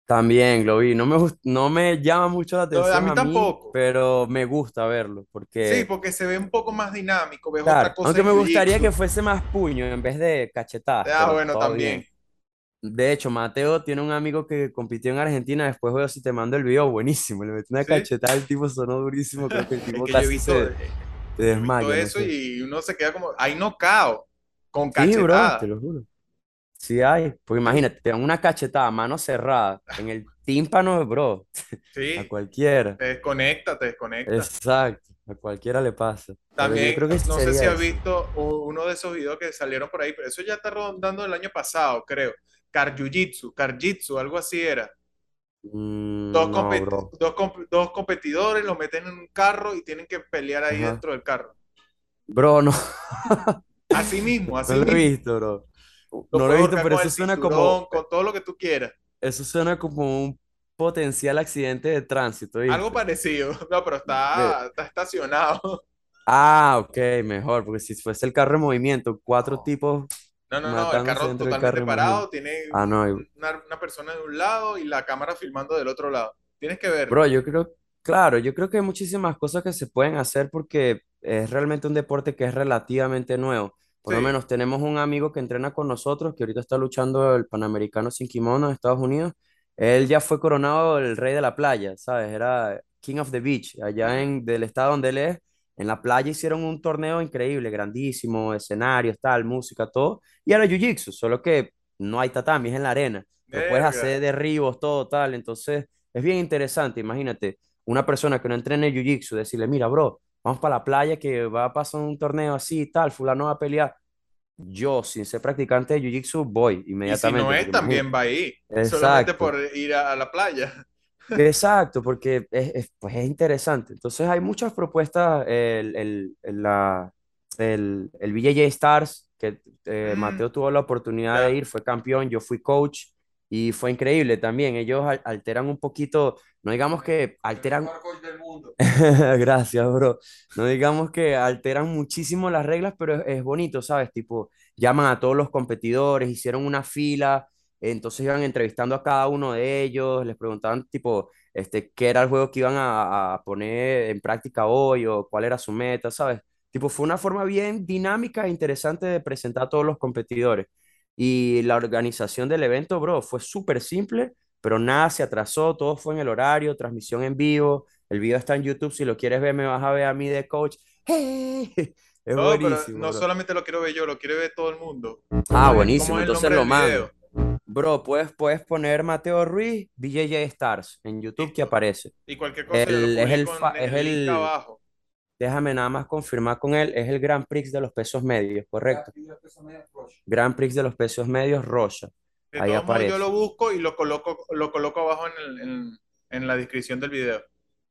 También lo vi. No me, no me llama mucho la atención. No, a mí tampoco. A mí, pero me gusta verlo. Porque... Sí, porque se ve un poco más dinámico. Ves, claro, otra cosa. Aunque me gustaría que fuese más puño en vez de cachetada. Ah, bueno, también. Bien. De hecho, Mateo tiene un amigo que compitió en Argentina. Después veo si te mando el video. Buenísimo. Le metí una, ¿sí?, cachetada. El tipo sonó durísimo. Creo que el tipo casi se desmayó. Eso no sé. Y uno se queda como, hay nocao. Con cachetada. Sí, bro, te lo juro. Sí hay. Pues imagínate, te dan una cachetada, mano cerrada, en el tímpano, bro. Sí. A cualquiera. Te desconecta, te desconecta. Exacto. A cualquiera le pasa. También, yo creo que no sé si has visto uno de esos videos que salieron por ahí, pero eso ya está rondando el año pasado, creo. Karjujitsu, Karjitsu, algo así era. Mm, dos, no, compet- dos, comp- dos competidores los meten en un carro y tienen que pelear ahí, ajá, dentro del carro. Bro, no. Así mismo, así mismo. No lo he visto, bro. No lo, lo he visto, pero eso suena como... Con todo lo que tú quieras. Eso suena como un potencial accidente de tránsito, ¿viste? Algo parecido. No, pero está, está estacionado. Ah, ok, mejor. Porque si fuese el carro en movimiento, cuatro tipos... No, no, no, el carro totalmente carro parado. Tiene ah, no, una, una persona de un lado y la cámara filmando del otro lado. Tienes que ver. Bro, yo creo... Claro, yo creo que hay muchísimas cosas que se pueden hacer porque... Es realmente un deporte que es relativamente nuevo. Por sí. Lo menos tenemos un amigo que entrena con nosotros, que ahorita está luchando el Panamericano sin kimono en Estados Unidos. Él ya fue coronado el rey de la playa, ¿sabes? Era King of the Beach, allá en, del estado donde él es. En la playa hicieron un torneo increíble, grandísimo, escenarios, tal, música, todo. Y ahora jiu-jitsu, solo que no hay tatamis en la arena. No puedes hacer derribos, todo, tal. Entonces, es bien interesante. Imagínate, una persona que no entrene jiu-jitsu, decirle, mira, bro, vamos para la playa que va a pasar un torneo así y tal, fulano va a pelear. Yo, sin ser practicante de jiu-jitsu, voy inmediatamente. Y si no es, también va ahí. Exacto. Solamente por ir a, a la playa. Exacto, porque es, es, pues es interesante. Entonces hay muchas propuestas. El, el, el, la, el, el B J J Stars, que eh, mm. Mateo tuvo la oportunidad, yeah, de ir, fue campeón, yo fui coach. Y fue increíble también. Ellos alteran un poquito, no digamos que alteran... Del mundo. Gracias, bro. No digamos que alteran muchísimo las reglas, pero es, es bonito, ¿sabes? Tipo, llaman a todos los competidores, hicieron una fila, entonces iban entrevistando a cada uno de ellos, les preguntaban, tipo, este, qué era el juego que iban a, a poner en práctica hoy o cuál era su meta, ¿sabes? Tipo, fue una forma bien dinámica e interesante de presentar a todos los competidores. Y la organización del evento, bro, fue súper simple, pero nada se atrasó, todo fue en el horario, transmisión en vivo, el video está en YouTube, si lo quieres ver me vas a ver a mí de coach. ¡Hey! Es no, buenísimo. No, bro, solamente lo quiero ver yo, lo quiere ver todo el mundo. Ah, buenísimo, entonces lo mando. Bro, puedes, puedes poner Mateo Ruiz, B J J Stars, en YouTube que aparece. Y cualquier cosa. El, es el, con, es el, el abajo. Déjame nada más confirmar con él. Es el Grand Prix de los pesos medios, ¿correcto? Grand Prix de los pesos medios, Rocha. De ahí aparece. Yo lo busco y lo coloco, lo coloco abajo en, el, en, en la descripción del video.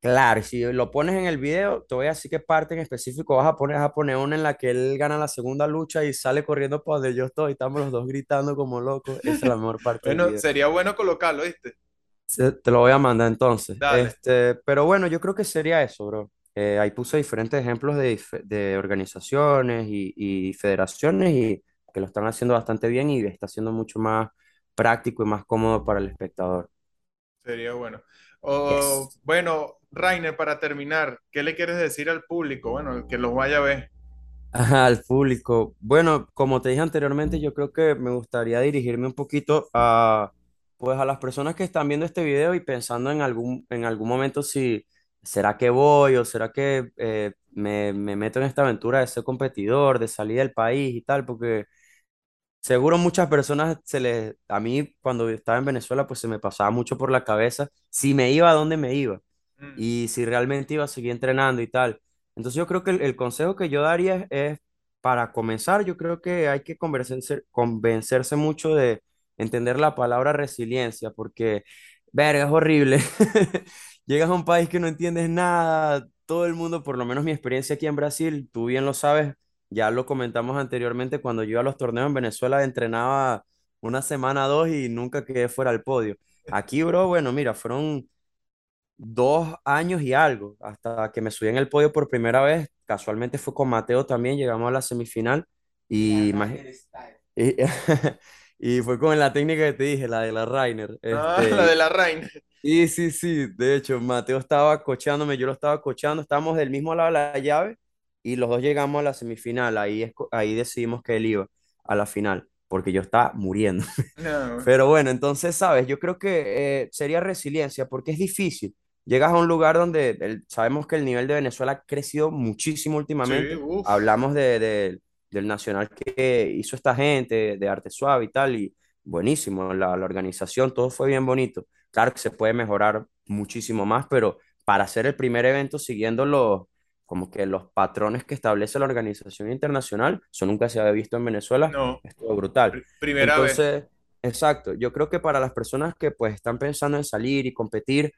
Claro, si lo pones en el video, te voy a decir qué parte en específico vas a poner. Vas a poner una en la que él gana la segunda lucha y sale corriendo para donde yo estoy. Estamos los dos gritando como locos. Esa es la mejor parte. Bueno, del video. Sería bueno colocarlo, ¿viste? Te lo voy a mandar entonces. Este, pero bueno, yo creo que sería eso, bro. Eh, ahí puse diferentes ejemplos de, de organizaciones y, y federaciones y que lo están haciendo bastante bien y está siendo mucho más práctico y más cómodo para el espectador. Sería bueno. Oh, yes. Bueno, Rainer, para terminar, ¿qué le quieres decir al público? Bueno, que los vaya a ver. Ajá, al público. Bueno, como te dije anteriormente, yo creo que me gustaría dirigirme un poquito a, pues, a las personas que están viendo este video y pensando en algún, en algún momento si será que voy o será que eh, me, me meto en esta aventura de ser competidor, de salir del país y tal, porque seguro muchas personas se les, a mí cuando estaba en Venezuela, pues se me pasaba mucho por la cabeza si me iba, a dónde me iba mm. y si realmente iba a seguir entrenando y tal. Entonces yo creo que el, el consejo que yo daría es, para comenzar, yo creo que hay que convencerse, convencerse mucho de entender la palabra resiliencia, porque, verga, es horrible. Llegas a un país que no entiendes nada, todo el mundo, por lo menos mi experiencia aquí en Brasil, tú bien lo sabes. Ya lo comentamos anteriormente, cuando yo iba a los torneos en Venezuela entrenaba una semana o dos y nunca quedé fuera del podio. Aquí, bro, bueno, mira, fueron dos años y algo hasta que me subí en el podio por primera vez. Casualmente fue con Mateo también, llegamos a la semifinal. Y, y, y fue con la técnica que te dije, la de la Rainer. Ah, este, la de la Rainer. Y sí, sí, de hecho, Mateo estaba cocheándome, yo lo estaba cocheando, estábamos del mismo lado de la llave. Y los dos llegamos a la semifinal, ahí, es, ahí decidimos que él iba a la final, porque yo estaba muriendo. No. Pero bueno, entonces, ¿sabes? Yo creo que eh, sería resiliencia, porque es difícil. Llegas a un lugar donde el, sabemos que el nivel de Venezuela ha crecido muchísimo últimamente. Sí, hablamos de, de, del nacional que hizo esta gente, de Arte Suave y tal, y buenísimo, la, la organización, todo fue bien bonito. Claro que se puede mejorar muchísimo más, pero para hacer el primer evento siguiendo los como que los patrones que establece la organización internacional, eso nunca se había visto en Venezuela, no, es todo brutal. Primera Entonces, vez. Exacto, yo creo que para las personas que pues están pensando en salir y competir,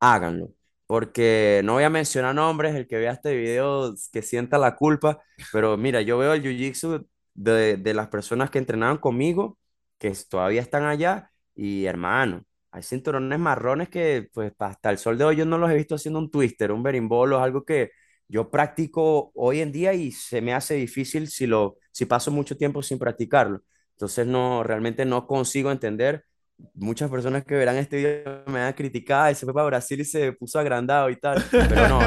háganlo, porque no voy a mencionar nombres, el que vea este video que sienta la culpa, pero mira, yo veo el jiu-jitsu de, de las personas que entrenaban conmigo, que todavía están allá, y hermano, hay cinturones marrones que pues hasta el sol de hoy yo no los he visto haciendo un twister, un berimbolo, algo que yo practico hoy en día y se me hace difícil si, lo, si paso mucho tiempo sin practicarlo. Entonces no, realmente no consigo entender. Muchas personas que verán este video me van a criticar, él se fue para Brasil y se puso agrandado y tal. Pero no,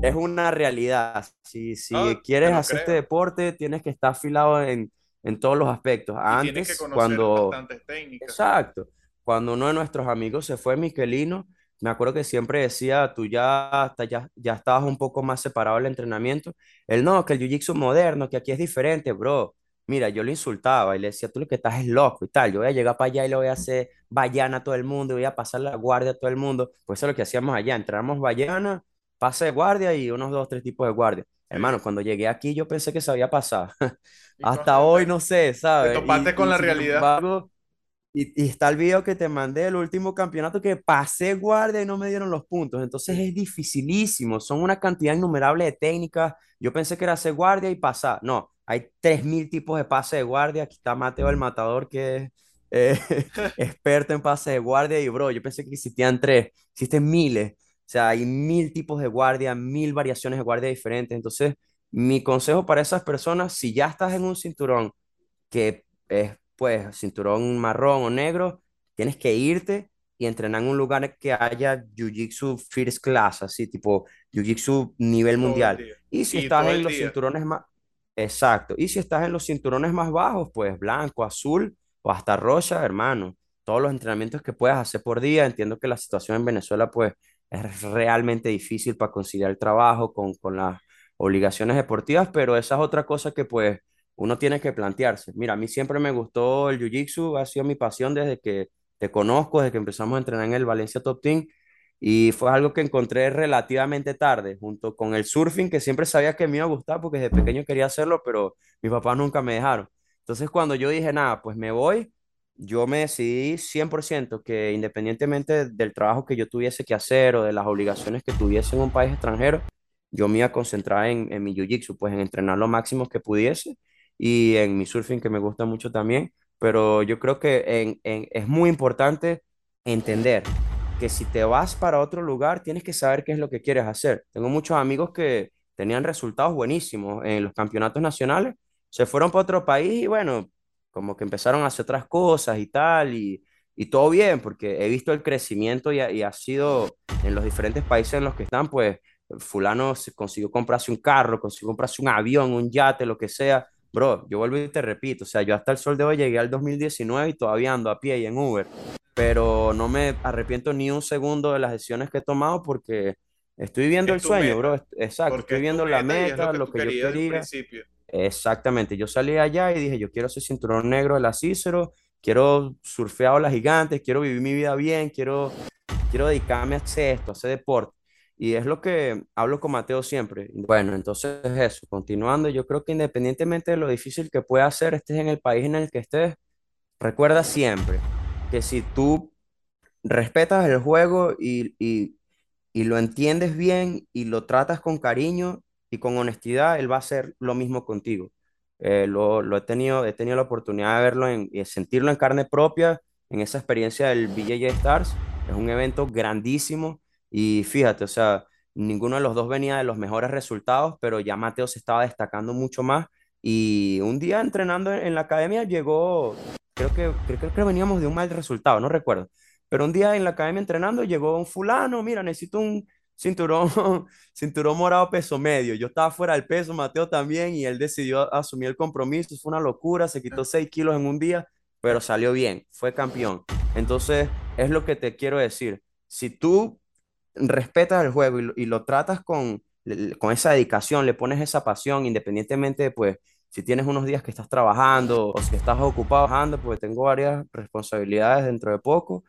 es una realidad. Si, si no, quieres hacer creo. este deporte, tienes que estar afilado en, en todos los aspectos. Y Antes, tienes que conocer cuando, bastantes técnicas. Exacto. Cuando uno de nuestros amigos se fue, Miquelino, me acuerdo que siempre decía, tú ya, hasta ya, ya estabas un poco más separado del entrenamiento. Él, no, que el jiu-jitsu moderno, que aquí es diferente, bro. Mira, yo lo insultaba y le decía, tú lo que estás es loco y tal. Yo voy a llegar para allá y le voy a hacer bayana a todo el mundo, voy a pasar la guardia a todo el mundo. Pues eso es lo que hacíamos allá, entramos bayana, pase de guardia y unos dos, tres tipos de guardia. Hermano, cuando llegué aquí yo pensé que sabía pasar. Hasta hoy no sé, ¿sabes? Te topaste y, con y, la realidad. Embargo, Y, y está el video que te mandé del último campeonato que pasé guardia y no me dieron los puntos. Entonces es dificilísimo. Son una cantidad innumerable de técnicas. Yo pensé que era hacer guardia y pasar. No, hay tres mil tipos de pase de guardia. Aquí está Mateo el Matador, que es eh, experto en pase de guardia. Y bro, yo pensé que existían tres. Existen miles. O sea, hay mil tipos de guardia, mil variaciones de guardia diferentes. Entonces, mi consejo para esas personas, si ya estás en un cinturón que es pues cinturón marrón o negro, tienes que irte y entrenar en un lugar que haya jiu-jitsu first class, así tipo jiu-jitsu nivel mundial. Y si estás en los cinturones más... Exacto. Y si estás en los cinturones más bajos, pues blanco, azul o hasta rosa, hermano. Todos los entrenamientos que puedas hacer por día. Entiendo que la situación en Venezuela pues es realmente difícil para conciliar el trabajo con, con las obligaciones deportivas, pero esa es otra cosa que pues uno tiene que plantearse. Mira, a mí siempre me gustó el jiu-jitsu, ha sido mi pasión desde que te conozco, desde que empezamos a entrenar en el Valencia Top Team, y fue algo que encontré relativamente tarde, junto con el surfing, que siempre sabía que me iba a gustar porque desde pequeño quería hacerlo, pero mis papás nunca me dejaron. Entonces cuando yo dije, nada, pues me voy, yo me decidí cien por ciento que independientemente del trabajo que yo tuviese que hacer o de las obligaciones que tuviese en un país extranjero, yo me iba a concentrar en, en mi jiu-jitsu, pues en entrenar lo máximo que pudiese y en mi surfing, que me gusta mucho también. Pero yo creo que en, en, es muy importante entender que si te vas para otro lugar, tienes que saber qué es lo que quieres hacer. Tengo muchos amigos que tenían resultados buenísimos en los campeonatos nacionales, se fueron para otro país y bueno, como que empezaron a hacer otras cosas y tal, y, y todo bien, porque he visto el crecimiento y ha, y ha sido en los diferentes países en los que están, pues fulano consiguió comprarse un carro, consiguió comprarse un avión, un yate, lo que sea. Bro, yo vuelvo y te repito, o sea, yo hasta el sol de hoy llegué al dos mil diecinueve y todavía ando a pie y en Uber, pero no me arrepiento ni un segundo de las decisiones que he tomado porque estoy viviendo el sueño, meta, bro. Exacto, estoy viendo la meta, lo que, lo que yo quería. Principio. Exactamente, yo salí allá y dije, yo quiero ser cinturón negro de la Cícero, quiero surfear olas gigantes, quiero vivir mi vida bien, quiero, quiero dedicarme a hacer esto, a hacer deporte. Y es lo que hablo con Mateo siempre. Bueno, entonces eso, continuando, yo creo que independientemente de lo difícil que pueda ser, estés en el país en el que estés, recuerda siempre que si tú respetas el juego y, y, y lo entiendes bien y lo tratas con cariño y con honestidad, él va a hacer lo mismo contigo. Eh, lo, lo he tenido, he tenido la oportunidad de verlo en, y sentirlo en carne propia, en esa experiencia del B J J Stars. Es un evento grandísimo y fíjate, o sea, ninguno de los dos venía de los mejores resultados, pero ya Mateo se estaba destacando mucho más. Y un día entrenando en, en la academia llegó, creo que, creo que veníamos de un mal resultado, no recuerdo, pero un día en la academia entrenando llegó un fulano, mira, necesito un cinturón, cinturón morado peso medio. Yo estaba fuera del peso, Mateo también, y él decidió asumir el compromiso. Fue una locura, se quitó seis kilos en un día, pero salió bien, fue campeón. Entonces, es lo que te quiero decir. Si tú respetas el juego y, y lo tratas con, con esa dedicación, le pones esa pasión, independientemente de, pues, si tienes unos días que estás trabajando o si estás ocupado trabajando, porque tengo varias responsabilidades dentro de poco,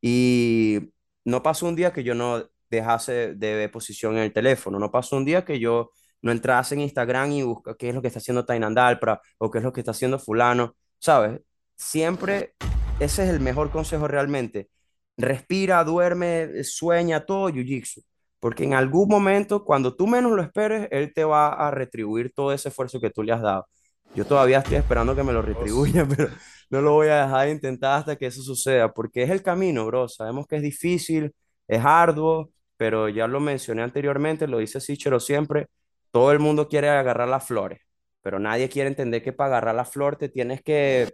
y no pasó un día que yo no dejase de ver posición en el teléfono, no pasó un día que yo no entrase en Instagram y busca qué es lo que está haciendo Tainan Dalpra o qué es lo que está haciendo fulano, ¿sabes? Siempre, ese es el mejor consejo realmente, respira, duerme, sueña, todo jiu-jitsu, porque en algún momento, cuando tú menos lo esperes, él te va a retribuir todo ese esfuerzo que tú le has dado. Yo todavía estoy esperando que me lo retribuya, pero no lo voy a dejar de intentar hasta que eso suceda, porque es el camino, bro, sabemos que es difícil, es arduo, pero ya lo mencioné anteriormente, lo dice Cícero siempre, todo el mundo quiere agarrar las flores, pero nadie quiere entender que para agarrar la flor te tienes que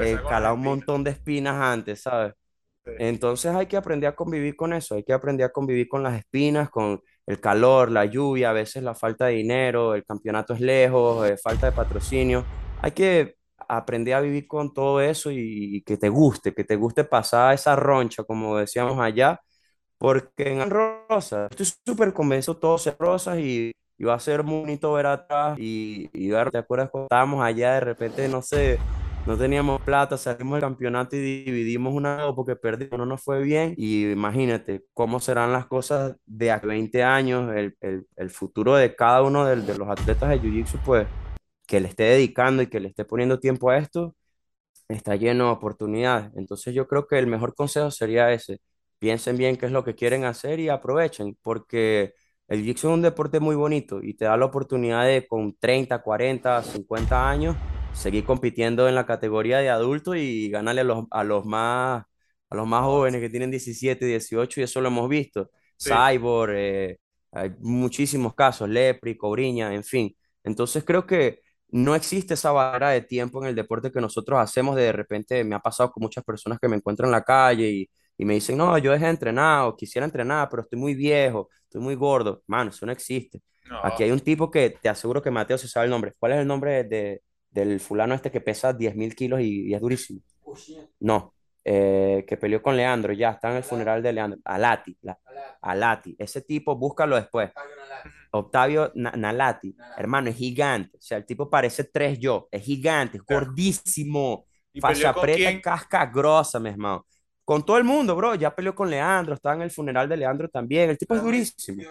eh, calar un montón de espinas antes, ¿sabes? Sí. Entonces hay que aprender a convivir con eso, hay que aprender a convivir con las espinas, con el calor, la lluvia, a veces la falta de dinero, el campeonato es lejos, eh, falta de patrocinio, hay que aprender a vivir con todo eso y, y que te guste, que te guste pasar esa roncha, como decíamos allá, porque en rosa, estoy súper convencido, todo se rosas y, y va a ser muy bonito ver atrás y, y ver, ¿te acuerdas cuando estábamos allá de repente, no sé, no teníamos plata, salimos del campeonato y dividimos una porque perdimos, no nos fue bien? Y imagínate cómo serán las cosas de a veinte años, el, el, el futuro de cada uno de, de los atletas de Jiu Jitsu, pues que le esté dedicando y que le esté poniendo tiempo a esto, está lleno de oportunidades. Entonces yo creo que el mejor consejo sería ese. Piensen bien qué es lo que quieren hacer y aprovechen, porque el jiu-jitsu es un deporte muy bonito y te da la oportunidad de con treinta, cuarenta, cincuenta años seguir compitiendo en la categoría de adulto y ganarle a los, a los, más, a los más jóvenes que tienen diecisiete, dieciocho, y eso lo hemos visto. Sí. Cyborg, eh, hay muchísimos casos, Lepri, Cobriña, en fin. Entonces creo que no existe esa barrera de tiempo en el deporte que nosotros hacemos. De, de repente me ha pasado con muchas personas que me encuentro en la calle y Y me dicen, no, yo dejé de entrenar, o quisiera entrenar, pero estoy muy viejo, estoy muy gordo. Mano, eso no existe. No. Aquí hay un tipo que, te aseguro que Mateo se sabe el nombre. ¿Cuál es el nombre de, de, del fulano este que pesa diez mil kilos y, y es durísimo? Oh, no, eh, que peleó con Leandro, ya está en el funeral de Leandro, Alati, la, Alati, ese tipo, búscalo después, Octavio Nalati, hermano, es gigante, o sea, el tipo parece tres yo, es gigante, es gordísimo, facha preta, casca grosa, mi hermano. Con todo el mundo, bro. Ya peleó con Leandro, estaba en el funeral de Leandro también. El tipo es durísimo.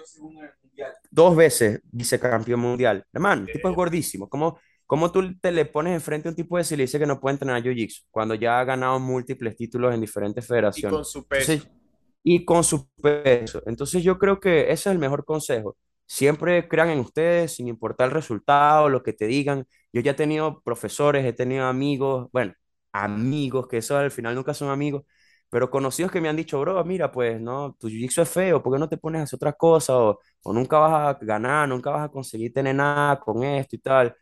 Dos veces vicecampeón mundial. Hermano, el tipo es gordísimo. ¿Cómo, cómo tú te le pones enfrente a un tipo de silice que no puede entrenar Jiu Jitsu cuando ya ha ganado múltiples títulos en diferentes federaciones? Y con su peso. Entonces, y con su peso. Entonces yo creo que ese es el mejor consejo. Siempre crean en ustedes, sin importar el resultado, lo que te digan. Yo ya he tenido profesores, he tenido amigos, bueno, amigos, que eso al final nunca son amigos, pero conocidos que me han dicho, bro, mira, pues, no, tu jiu-jitsu es feo, ¿por qué no te pones a hacer otras cosas? O, o nunca vas a ganar, nunca vas a conseguir tener nada con esto y tal.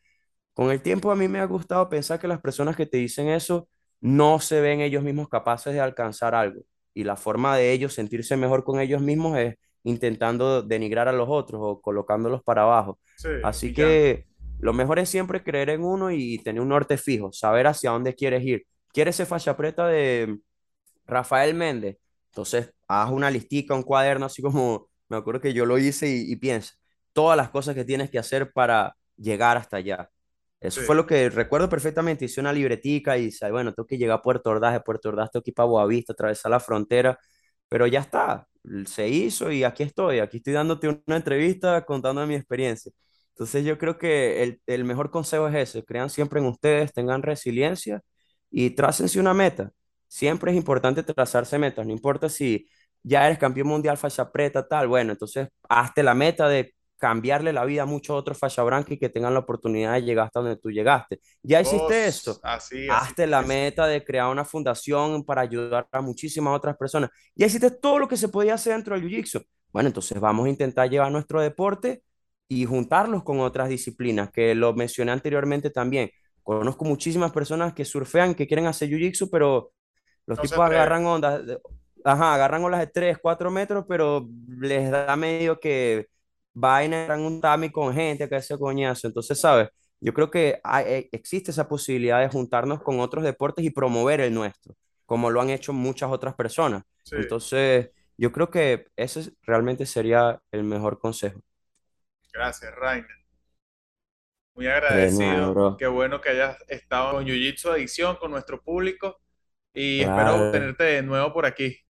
Con el tiempo a mí me ha gustado pensar que las personas que te dicen eso no se ven ellos mismos capaces de alcanzar algo. Y la forma de ellos sentirse mejor con ellos mismos es intentando denigrar a los otros o colocándolos para abajo. Sí, así que lo mejor es siempre creer en uno y tener un norte fijo, saber hacia dónde quieres ir. ¿Quieres ser facha preta de Rafael Méndez? Entonces haz una listica, un cuaderno, así como me acuerdo que yo lo hice, y, y piensa todas las cosas que tienes que hacer para llegar hasta allá. Eso sí. Fue lo que recuerdo perfectamente, hice una libretica y bueno, tengo que llegar a Puerto Ordaz, de Puerto Ordaz tengo que ir para Boavista, atravesar la frontera, pero ya está, se hizo y aquí estoy, aquí estoy dándote una entrevista contando mi experiencia. Entonces yo creo que el, el mejor consejo es ese, crean siempre en ustedes, tengan resiliencia y trácense una meta. Siempre es importante trazarse metas, no importa si ya eres campeón mundial, facha preta, tal, bueno, entonces hazte la meta de cambiarle la vida a muchos otros facha branca y que tengan la oportunidad de llegar hasta donde tú llegaste. Ya hiciste oh, eso, así, hazte así, la así. meta de crear una fundación para ayudar a muchísimas otras personas. Ya hiciste todo lo que se podía hacer dentro del jiu-jitsu. Bueno, entonces vamos a intentar llevar nuestro deporte y juntarlos con otras disciplinas, que lo mencioné anteriormente también. Conozco muchísimas personas que surfean, que quieren hacer jiu-jitsu, pero los no tipos agarran ondas, ajá, agarran olas de tres, cuatro metros, pero les da medio que vayan a un tami con gente que hace coñazo. Entonces, ¿sabes? Yo creo que hay, existe esa posibilidad de juntarnos con otros deportes y promover el nuestro, como lo han hecho muchas otras personas. Sí. Entonces, yo creo que ese realmente sería el mejor consejo. Gracias, Rainer. Muy agradecido. Bueno, qué bueno que hayas estado con Jiu Jitsu Adicción, con nuestro público. Y claro, espero tenerte de nuevo por aquí.